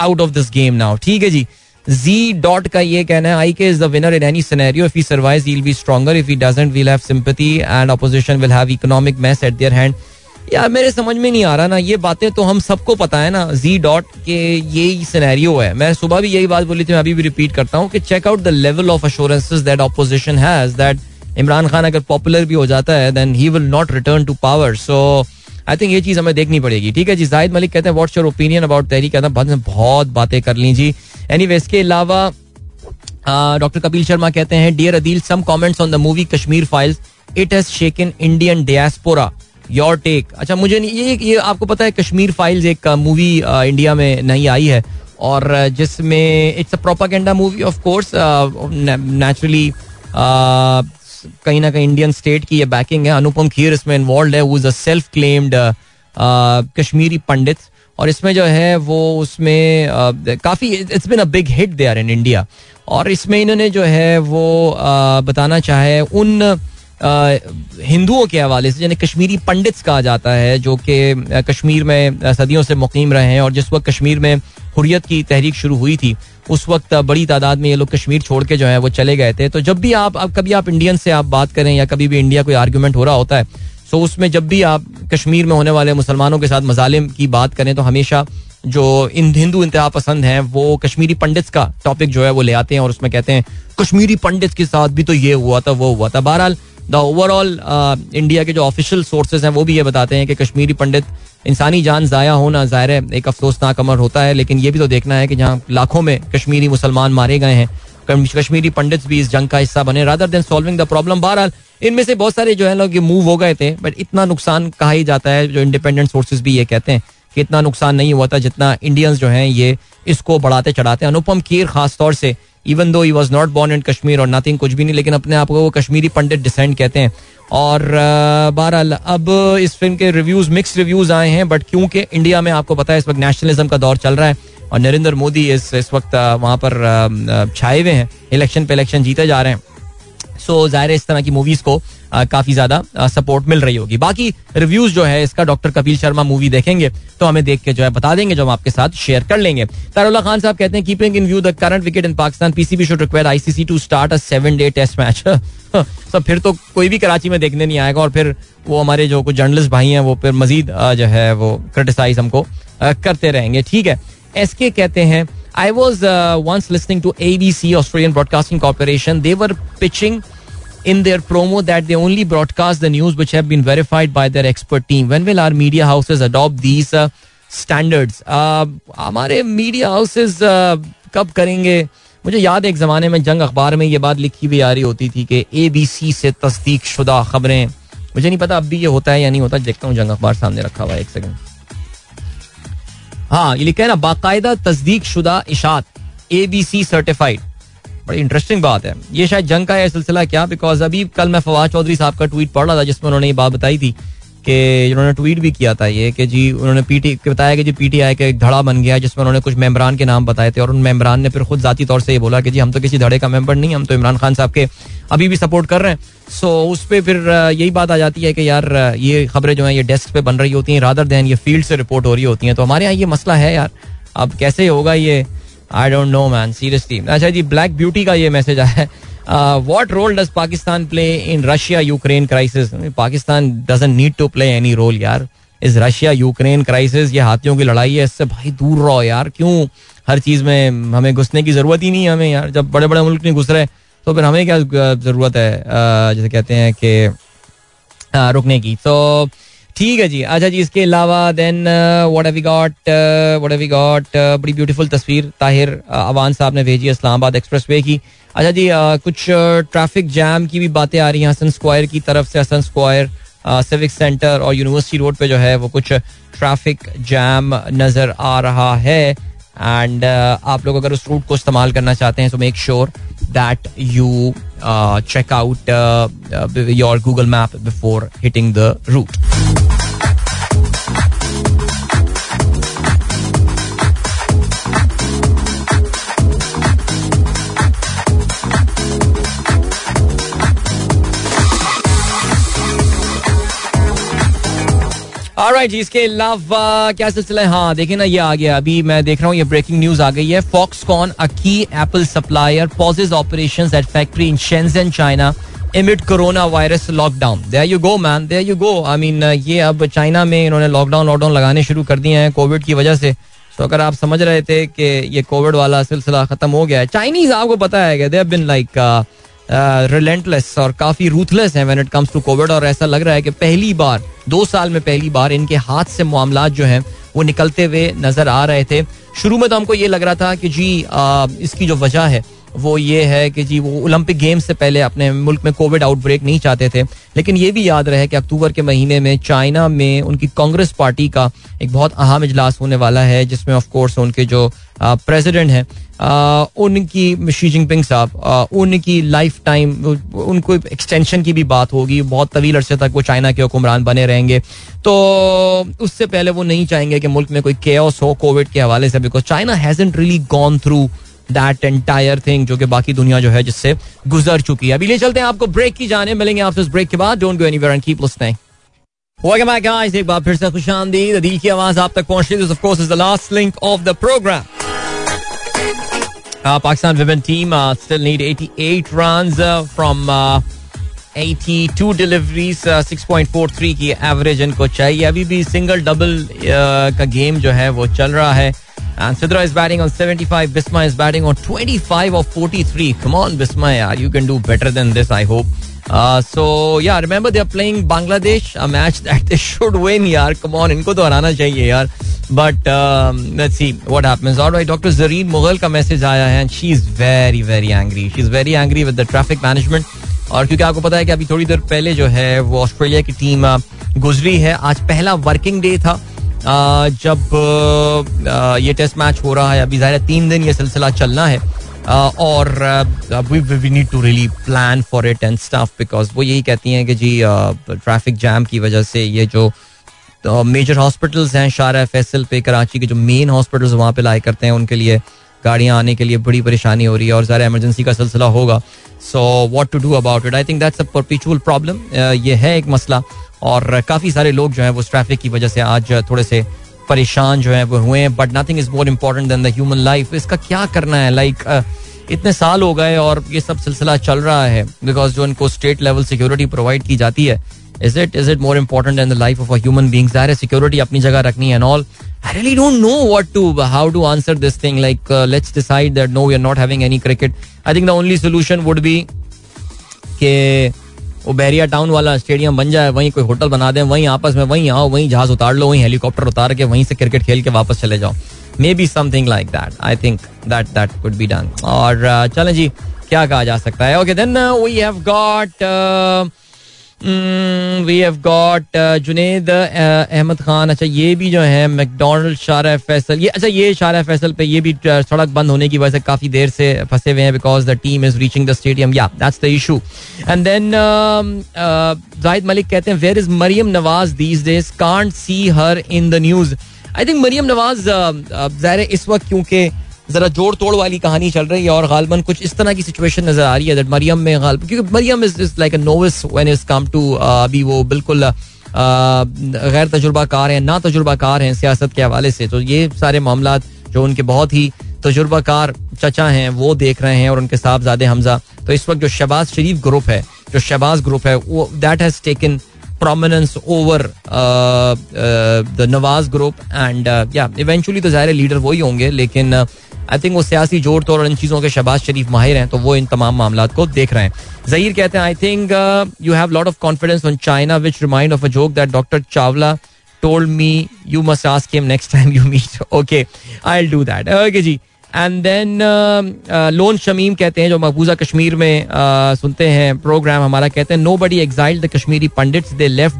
out of this game now. ठीक है जी. Z. का ये कहना है IK is the winner in any scenario. If he survives, he'll be stronger. If he doesn't, we'll have sympathy and opposition will have economic mess at their hand. यार मेरे समझ में नहीं आ रहा ना, ये बातें तो हम सबको पता है ना Z. के यही सिनेरियो है. मैं सुबह भी यही बात बोली थी, मैं अभी भी रिपीट करता हूँ कि check out the level of assurances that opposition has that Imran Khan अगर पॉपुलर भी हो जाता है then he will not return to power. So I think ये चीज़ हमें देखनी पड़ेगी. ठीक है जी. जाहिद मलिक कहते हैं व्हाट्स योर ओपिनियन अबाउट तहरीक कहते हैं बहुत बातें कर ली जी. एनीवे इसके अलावा डॉक्टर कपिल शर्मा कहते हैं dear Adeel some comments on the movie Kashmir files it has shaken Indian diaspora, your take. अच्छा, मुझे ये आपको पता है कश्मीर फाइल्स एक मूवी इंडिया में नहीं आई है, और जिसमें it's a propaganda movie of course, naturally कहीं ना कहीं इंडियन स्टेट की ये बैकिंग है. अनुपम खेर इसमें इन्वॉल्व है, वो is a self claimed Kashmiri Pandit, और इसमें जो है वो उसमें काफ़ी it's been a big hit there in India. और इसमें इन्होंने जो है वो बताना चाहे उन हिंदुओं के हवाले से जिन्हें कश्मीरी पंडित्स कहा जाता है, जो कि कश्मीर में सदियों से मुकीम रहे हैं. और जिस वक्त कश्मीर में हुर्रियत की तहरीक शुरू हुई थी उस वक्त बड़ी तादाद में ये लोग कश्मीर छोड़ के जो है वो चले गए थे. तो जब भी आप कभी आप इंडियन से आप बात करें या कभी भी इंडिया कोई आर्ग्यूमेंट हो रहा होता है, सो उसमें जब भी आप कश्मीर में होने वाले मुसलमानों के साथ मजालिम की बात करें तो हमेशा जो इन हिंदू इंतहा पसंद हैं वो कश्मीरी पंडित्स का टॉपिक जो है वो ले आते हैं और उसमें कहते हैं कश्मीरी पंडित्स के साथ भी तो ये हुआ था वो हुआ था. बहरहाल द ओवरऑल इंडिया के जो ऑफिशियल सोर्सेज हैं वो भी ये बताते हैं कि कश्मीरी पंडित इंसानी जान ज़ाया होना ज़ाहिर है एक अफसोसनाक अमर होता है, लेकिन ये भी तो देखना है कि जहाँ लाखों में कश्मीरी मुसलमान मारे गए हैं कश्मीरी पंडित्स भी इस जंग का हिस्सा बने rather than solving the problem. बहरहाल इनमें से बहुत सारे जो है लोग ये मूव हो गए थे, बट इतना नुकसान कहा ही जाता है, जो इंडिपेंडेंट सोर्सेज भी ये कहते हैं कि इतना नुकसान नहीं हुआ था जितना इंडियंस जो हैं ये इसको बढ़ाते चढ़ाते हैं. अनुपम खेर खास तौर से, even though he was not born in Kashmir और नथिंग, कुछ भी नहीं, लेकिन अपने आप को वो कश्मीरी पंडित डिसेंट कहते हैं. और बहरहाल अब इस फिल्म के रिव्यूज़ मिक्स रिव्यूज़ आए हैं, बट क्योंकि इंडिया में आपको पता है इस वक्त नेशनलिज्म का दौर चल रहा है और नरेंद्र मोदी इस वक्त वहाँ पर छाए हुए हैं, इलेक्शन पे इलेक्शन जीते जा रहे हैं, सो ज़ाहिर है इस तरह की मूवीज़ को काफ़ी ज़्यादा सपोर्ट मिल रही होगी. बाकी रिव्यूज़ जो है इसका डॉक्टर कपिल शर्मा मूवी देखेंगे तो हमें देख के जो है बता देंगे, जो हम आपके साथ शेयर कर लेंगे. तारुल्लाह खान साहब कहते हैं keeping in view the current wicket in Pakistan, PCB should request ICC to start a 7-day test match. सब फिर तो कोई भी कराची में देखने नहीं आएगा और फिर वो हमारे जो कुछ जर्नलिस्ट भाई हैं वो फिर मजीद जो है वो क्रिटिसाइज हमको करते रहेंगे. ठीक है, एसके कहते हैं I was once listening to ABC, Australian Broadcasting Corporation. They were pitching in their promo that they only broadcast the news which have been verified by their expert team. When will our media houses adopt these standards? हमारे media houses कब करेंगे? मुझे याद है एक ज़माने में जंग अखबार में ये बात लिखी भी आ रही होती थी कि ABC से तस्दीक शुदा खबरें. मुझे नहीं पता अब भी ये होता है या नहीं होता. देखता हूँ जंग अखबार सामने रखा हुआ है, एक सेकंड. हाँ, ये लिखा है ना, बाकायदा तस्दीक शुदा इशात ABC सर्टिफाइड. बड़ी इंटरेस्टिंग बात है. ये शायद जंग का है सिलसिला क्या, बिकॉज अभी कल मैं फवाद चौधरी साहब का ट्वीट पढ़ रहा था जिसमें उन्होंने ये बात बताई थी कि उन्होंने ट्वीट भी किया था ये कि जी उन्होंने बताया कि जी PTI का एक धड़ा बन गया जिसमें उन्होंने कुछ मेम्बरान के नाम बताए थे और उन मेम्बरान ने फिर खुद ज़ाती तौर से ये बोला कि जी हम तो किसी धड़े का मेम्बर नहीं, हम तो इमरान खान साहब के अभी भी सपोर्ट कर रहे हैं. सो उस पर फिर यही बात आ जाती है कि यार ये खबरें जो हैं ये डेस्क पे बन रही होती हैं रादर दैन ये फील्ड से रिपोर्ट हो रही होती हैं. तो हमारे यहाँ ये मसला है यार, अब कैसे होगा ये, I don't know man, seriously. अच्छा जी, ब्लैक ब्यूटी का ये मैसेज आया है, what role does Pakistan play in Russia-Ukraine crisis? Pakistan doesn't need to play any role यार. इस Russia-Ukraine crisis ये हाथियों की लड़ाई है, इससे भाई दूर रहो यार. क्यों हर चीज़ में हमें घुसने की ज़रूरत ही नहीं है हमें यार. जब बड़े बड़े मुल्क नहीं घुस रहे तो फिर हमें क्या ज़रूरत है जैसे कहते हैं कि रुकने की. तो ठीक है जी. अच्छा जी, इसके अलावा then what have we got बड़ी ब्यूटीफुल तस्वीर ताहिर अवान साहब ने भेजी इस्लामाबाद एक्सप्रेसवे की. अच्छा जी, कुछ ट्रैफिक जैम की भी बातें आ रही हैं हसन स्क्वायर की तरफ से. हसन स्क्वायर, सिविक सेंटर और यूनिवर्सिटी रोड पे जो है वो कुछ ट्रैफिक जैम नज़र आ रहा है. एंड आप लोग अगर उस रूट को इस्तेमाल करना चाहते हैं तो make sure that you check out your Google map before hitting the route. Alright जी, इसके अलावा क्या सिलसिला है? हाँ देखिए ना, ये आ गया, अभी मैं देख रहा हूँ ये ब्रेकिंग न्यूज आ गई है. Foxconn, a key Apple supplier, pauses operations at factory in Shenzhen, China amid corona virus lockdown. There you go man, there you go. I mean ये अब चाइना में इन्होंने लॉकडाउन लगाने शुरू कर दिए हैं कोविड की वजह से. तो अगर आप समझ रहे थे कि ये कोविड वाला सिलसिला खत्म हो गया है, चाइनीज आपको पता है they have been like relentless और काफ़ी रूथलेस है when it comes to Covid. और ऐसा लग रहा है कि पहली बार 2 साल में पहली बार इनके हाथ से मामलात जो हैं वो निकलते हुए नज़र आ रहे थे. शुरू में तो हमको ये लग रहा था कि जी इसकी जो वजह है वो ये है कि जी वो ओलंपिक गेम्स से पहले अपने मुल्क में कोविड आउटब्रेक नहीं चाहते थे, लेकिन ये भी याद रहे कि अक्टूबर के महीने में चाइना में उनकी कांग्रेस पार्टी का एक बहुत अहम इजलास होने वाला है, जिसमें ऑफ कोर्स उनके जो प्रेसिडेंट हैं उनकी शी जिनपिंग साहब, उनकी लाइफ टाइम उनको एक्सटेंशन की भी बात होगी, बहुत तवील अरसे तक वो चाइना के हुक्मरान बने रहेंगे। तो उससे पहले वो नहीं चाहेंगे कि मुल्क में कोई केओस हो कोविड के हवाले से, because China hasn't really gone through that entire thing जो कि बाकी दुनिया जो है जिससे गुजर चुकी है। अभी ले चलते हैं आपको ब्रेक की जाने, मिलेंगे आपसे इस ब्रेक के बाद। Don't go anywhere and keep listening. Welcome back guys, एक बार फिर से खुश आमदीद। दिल की आवाज आप तक पहुंच रही है, of course is the last link of the program. Pakistan women team still need 88 runs from 82 deliveries, 6.43 की एवरेज इनको चाहिए। अभी भी सिंगल डबल का गेम जो है वो चल रहा है। And Sidra is batting on 75, Bisma is batting on 25 or 43. Come on Bisma yaar, you can do better than this I hope. So yeah, remember they are playing Bangladesh, a match that they should win yaar. Come on, इनको तो हराना चाहिए यार. But let's see what happens. All right, Dr. Zareen Mughal का message आया है and she is very very angry. She is very angry with the traffic management. और क्योंकि आपको पता है कि अभी थोड़ी देर पहले जो है वो ऑस्ट्रेलिया की टीम गुजरी है, आज पहला वर्किंग डे था जब ये टेस्ट मैच हो रहा है। अभी ज़ाहिर है 3 दिन ये सिलसिला चलना है और we need to really plan for it and stuff, because वो यही कहती हैं कि जी ट्रैफिक जैम की वजह से ये जो मेजर हॉस्पिटल्स हैं शारा फैसल पे कराची के जो मेन हॉस्पिटल्स वहाँ पे लाए करते हैं उनके लिए गाड़ियाँ आने के लिए बड़ी परेशानी हो रही है और ज़ाहिर एमरजेंसी का सिलसिला होगा। So what to do about it, I think that's a perpetual problem, ये है एक मसला और काफ़ी सारे लोग जो हैं वो ट्रैफिक की वजह से आज थोड़े से परेशान जो है वो हुए हैं। But nothing is more important than the human life, इसका क्या करना है। लाइक इतने साल हो गए और ये सब सिलसिला चल रहा है, बिकॉज जो उनको स्टेट लेवल सिक्योरिटी प्रोवाइड की जाती है, is it more important than the life of a human being. ज़ाहिर है सिक्योरिटी अपनी जगह रखनी है and all. I really don't know what to how to answer this thing, like let's decide that no we are not having any cricket. I think the only solution would be के वो बहरिया town वाला stadium बन जाए, वहीं कोई hotel बना दें, वहीं आपस में वहीं आओ, वहीं जहाज उतार लो, वहीं हेलीकॉप्टर उतार के वहीं से क्रिकेट खेल के वापस चले जाओ। Maybe something like that, I think that could be done. और चलें जी, क्या कहा जा सकता है। Okay then we have got Junaid Ahmed Khan. अच्छा ये भी जो है मैकडोनल्ड शारा फैसल, ये अच्छा ये शारा फैसल पे ये भी सड़क बंद होने की वजह से काफ़ी देर से फंसे हुए हैं because the team is reaching the stadium, या that's the issue. And then Zahid Malik कहते हैं where is Maryam Nawaz these days, can't see her in the news. I think Maryam Nawaz ज़ाहिर है इस वक्त क्योंकि जरा जोड़ तोड़ वाली कहानी चल रही है और गालबन कुछ इस तरह की सिचुएशन नजर आ रही है दैट मरियम में गालबन, क्योंकि Maryam is like a novice when is come to, अभी वो बिल्कुल गैर तजुर्बाकार हैं, ना तजुर्बाकार हैं सियासत के हवाले से। तो ये सारे मामलात जो उनके बहुत ही तजुर्बाकार चचा हैं वो देख रहे हैं और उनके साहबजादे हमजा। तो इस वक्त जो शहबाज शरीफ ग्रुप है, जो शहबाज ग्रुप है वो that has taken prominence over the Nawaz group and yeah eventually तो ज़ाहिर लीडर वही होंगे, लेकिन आई थिंक वो सियासी जोड़ तोड़ और इन चीज़ों के शहबाज शरीफ माहिर हैं तो वो इन तमाम मामलात को देख रहे हैं। ज़हीर कहते हैं I think you have lot of confidence on China which remind of a joke that doctor Chawla told me, you must ask him next time you meet. Okay I will do that. Okay जी and then Lone Shamim कहते हैं जो मकबूजा कश्मीर में सुनते हैं programme हमारा, कहते हैं nobody exiled the Kashmiri Pandits, they left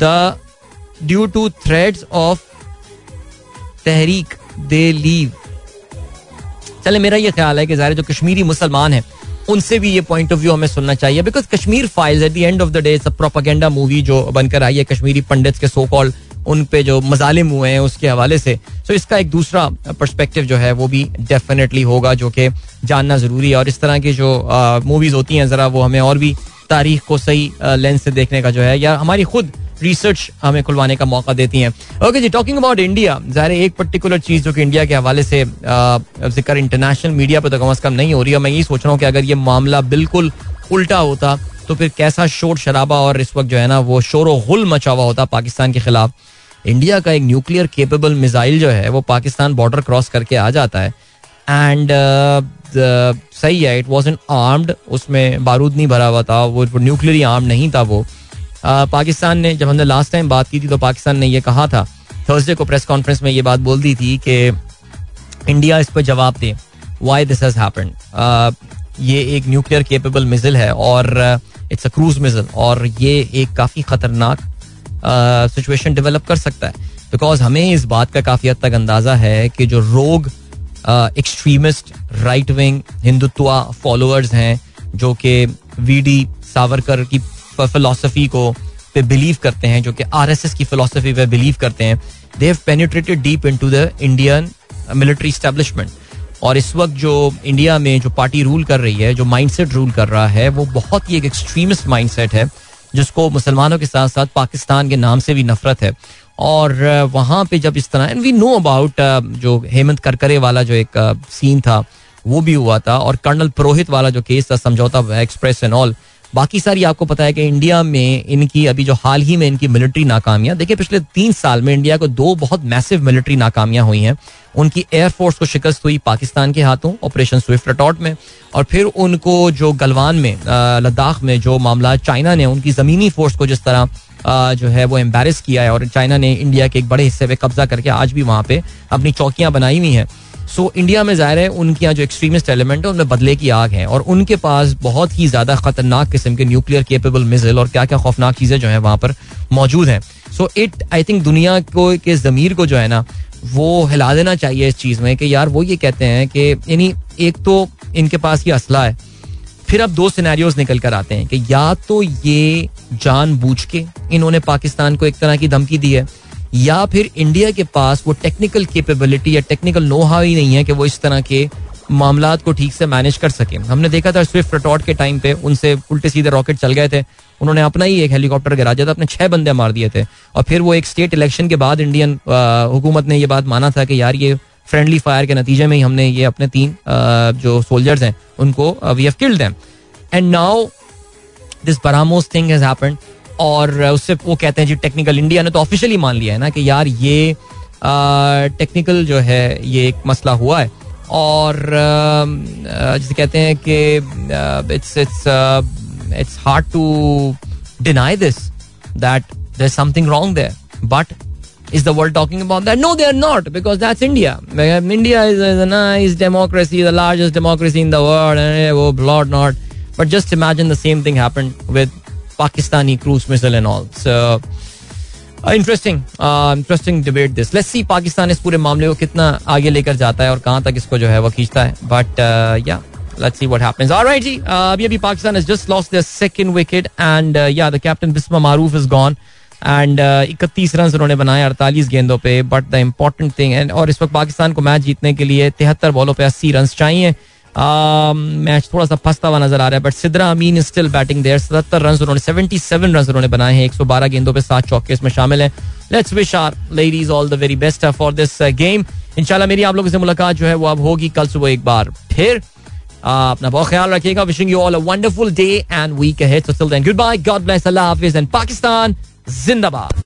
due to threads of Tehreek they leave. चले मेरा ये ख्याल है कि ज़ाहिर जो कश्मीरी मुसलमान हैं उनसे भी ये पॉइंट ऑफ व्यू हमें सुनना चाहिए, because Kashmir files at the end of the day propaganda movie जो बनकर आई है कश्मीरी पंडित्स के सो कॉल्ड उन पे जो मजालिम हुए हैं उसके हवाले से। सो इसका एक दूसरा पर्सपेक्टिव जो है वो भी डेफिनेटली होगा जो कि जानना ज़रूरी है, और इस तरह की जो मूवीज़ होती हैं ज़रा वो हमें और भी तारीख को सही लेंस से देखने का जो है या हमारी खुद रिसर्च हमें खुलवाने का मौका देती हैं। ओके जी, टॉकिंग अबाउट इंडिया, ज़ाहिर एक पर्टिकुलर चीज़ जो कि इंडिया के हवाले से जिक्र इंटरनेशनल मीडिया पर तो कम अज़ कम नहीं हो रही है। मैं यही सोच रहा हूँ कि अगर ये मामला बिल्कुल उल्टा होता तो फिर कैसा शोर शराबा और इस वक्त जो है ना वो शोर व गुल मचा हुआ होता पाकिस्तान के खिलाफ। इंडिया का एक न्यूक्लियर केपेबल मिसाइल जो है वो पाकिस्तान बॉर्डर क्रॉस करके आ जाता है एंड सही है, इट वाज़न्ट आर्म्ड, उसमें बारूद नहीं भरा हुआ था, वो न्यूक्लियर आर्म नहीं था वो। पाकिस्तान ने जब हमने लास्ट टाइम बात की थी तो पाकिस्तान ने यह कहा था, थर्सडे को प्रेस कॉन्फ्रेंस में ये बात बोल दी थी कि इंडिया इस पर जवाब दे। why this has happened. ये एक न्यूक्लियर केपेबल मिसाइल है और इट्स अ क्रूज मिसाइल और ये एक काफ़ी ख़तरनाक सिचुएशन डेवलप कर सकता है बिकॉज हमें इस बात का काफ़ी हद तक अंदाज़ा है कि जो rogue extremist right wing Hindutva followers हैं जो कि वीडी सावरकर की फिलॉसफी को पे बिलीव करते हैं, जो कि आरएसएस की फिलॉसफी पे बिलीव करते हैं, they have penetrated deep into the Indian military establishment. और इस वक्त जो इंडिया में जो पार्टी रूल कर रही है, जो माइंडसेट रूल कर रहा है, वो बहुत ही एक एक्सट्रीमिस्ट माइंडसेट है जिसको मुसलमानों के साथ साथ पाकिस्तान के नाम से भी नफरत है. और वहाँ पे जब इस तरह एंड वी नो अबाउट जो हेमंत करकरे वाला जो एक सीन था वो भी हुआ था और कर्नल पुरोहित वाला जो केस था, समझौता एक्सप्रेस एंड ऑल, बाकी सारी आपको पता है कि इंडिया में इनकी अभी जो हाल ही में इनकी मिलिट्री नाकामियां, देखिए पिछले 3 साल में इंडिया को 2 बहुत मैसिव मिलिट्री नाकामियां हुई हैं. उनकी एयरफोर्स को शिकस्त हुई पाकिस्तान के हाथों, ऑपरेशन स्विफ्ट रटॉट में, और फिर उनको जो गलवान में लद्दाख में जो मामला चाइना ने उनकी ज़मीनी फोर्स को जिस तरह जो है वो एम्बेरस किया है और चाइना ने इंडिया के एक बड़े हिस्से पर कब्जा करके आज भी वहाँ पर अपनी चौकियाँ बनाई हुई हैं. सो इंडिया में ज़ाहिर है उनके यहाँ जो एक्सट्रीमिस्ट एलिमेंट है उनमें बदले की आग है और उनके पास बहुत ही ज़्यादा ख़तरनाक किस्म के न्यूक्लियर केपेबल मिसाइल और क्या क्या खौफनाक चीज़ें जो हैं वहाँ पर मौजूद हैं. सो इट आई थिंक दुनिया को के ज़मीर को जो है ना वो हिला देना चाहिए इस चीज़ में कि यार वो ये कहते हैं कि यानी एक तो इनके पास ये असला है, फिर अब 2 सिनेरियोज निकल कर आते हैं कि या तो ये जानबूझ के इन्होंने पाकिस्तान को एक तरह की धमकी दी है या फिर इंडिया के पास वो टेक्निकल कैपेबिलिटी या टेक्निकल नो हाउ ही नहीं है कि वो इस तरह के मामलात को ठीक से मैनेज कर सकें. हमने देखा था स्विफ्ट रटॉट के टाइम पे उनसे उल्टे सीधे रॉकेट चल गए थे, उन्होंने अपना ही एक हेलीकॉप्टर गिरा दिया था, अपने 6 बंदे मार दिए थे और फिर वो एक स्टेट इलेक्शन के बाद इंडियन हुकूमत ने ये बात माना था कि यार ये फ्रेंडली फायर के नतीजे में ही हमने ये अपने 3 जो सोल्जर्स हैं उनको we have killed them and now this BrahMos thing has happened. और उससे वो कहते हैं जी टेक्निकल इंडिया ने तो ऑफिशियली मान लिया है ना कि यार ये टेक्निकल जो है ये एक मसला हुआ है और जिसे कहते हैं कि it's hard to deny this that there is something wrong there but is the world talking about that? No they are not because that's India. India is a nice democracy, the largest democracy in the world, वो blot not but just imagine the same thing happened with Pakistani cruise missile and all. So interesting debate this. Let's see Pakistan इस पूरे मामले को कितना आगे लेकर जाता है और कहाँ तक इसको जो है वो खींचता है. But let's see what happens. All right जी, अभी Pakistan has just lost their second wicket and the captain Bisma Maroof is gone and 31 run उन्होंने बनाए 48 गेंदों पे. But the important thing and और इस वक्त पाकिस्तान को मैच जीतने के लिए 73 बॉलों पे 80 रन चाहिए. मैच थोड़ा सा फंसता हुआ नजर आ रहा है but Sidra Amin is still batting there. 77 run उन्होंने 77 रन उन्होंने बनाए हैं 112 गेंदों पे 7 चौके इसमें शामिल हैं. Let's wish our ladies all the very best for this game. इंशाल्लाह मेरी आप लोगों से मुलाकात जो है वो अब होगी कल सुबह एक बार फिर. अपना बहुत ख्याल रखिएगा. Wishing you all a wonderful day and week ahead. So till then goodbye, God bless, अल्लाह हाफिज एंड पाकिस्तान जिंदाबाद.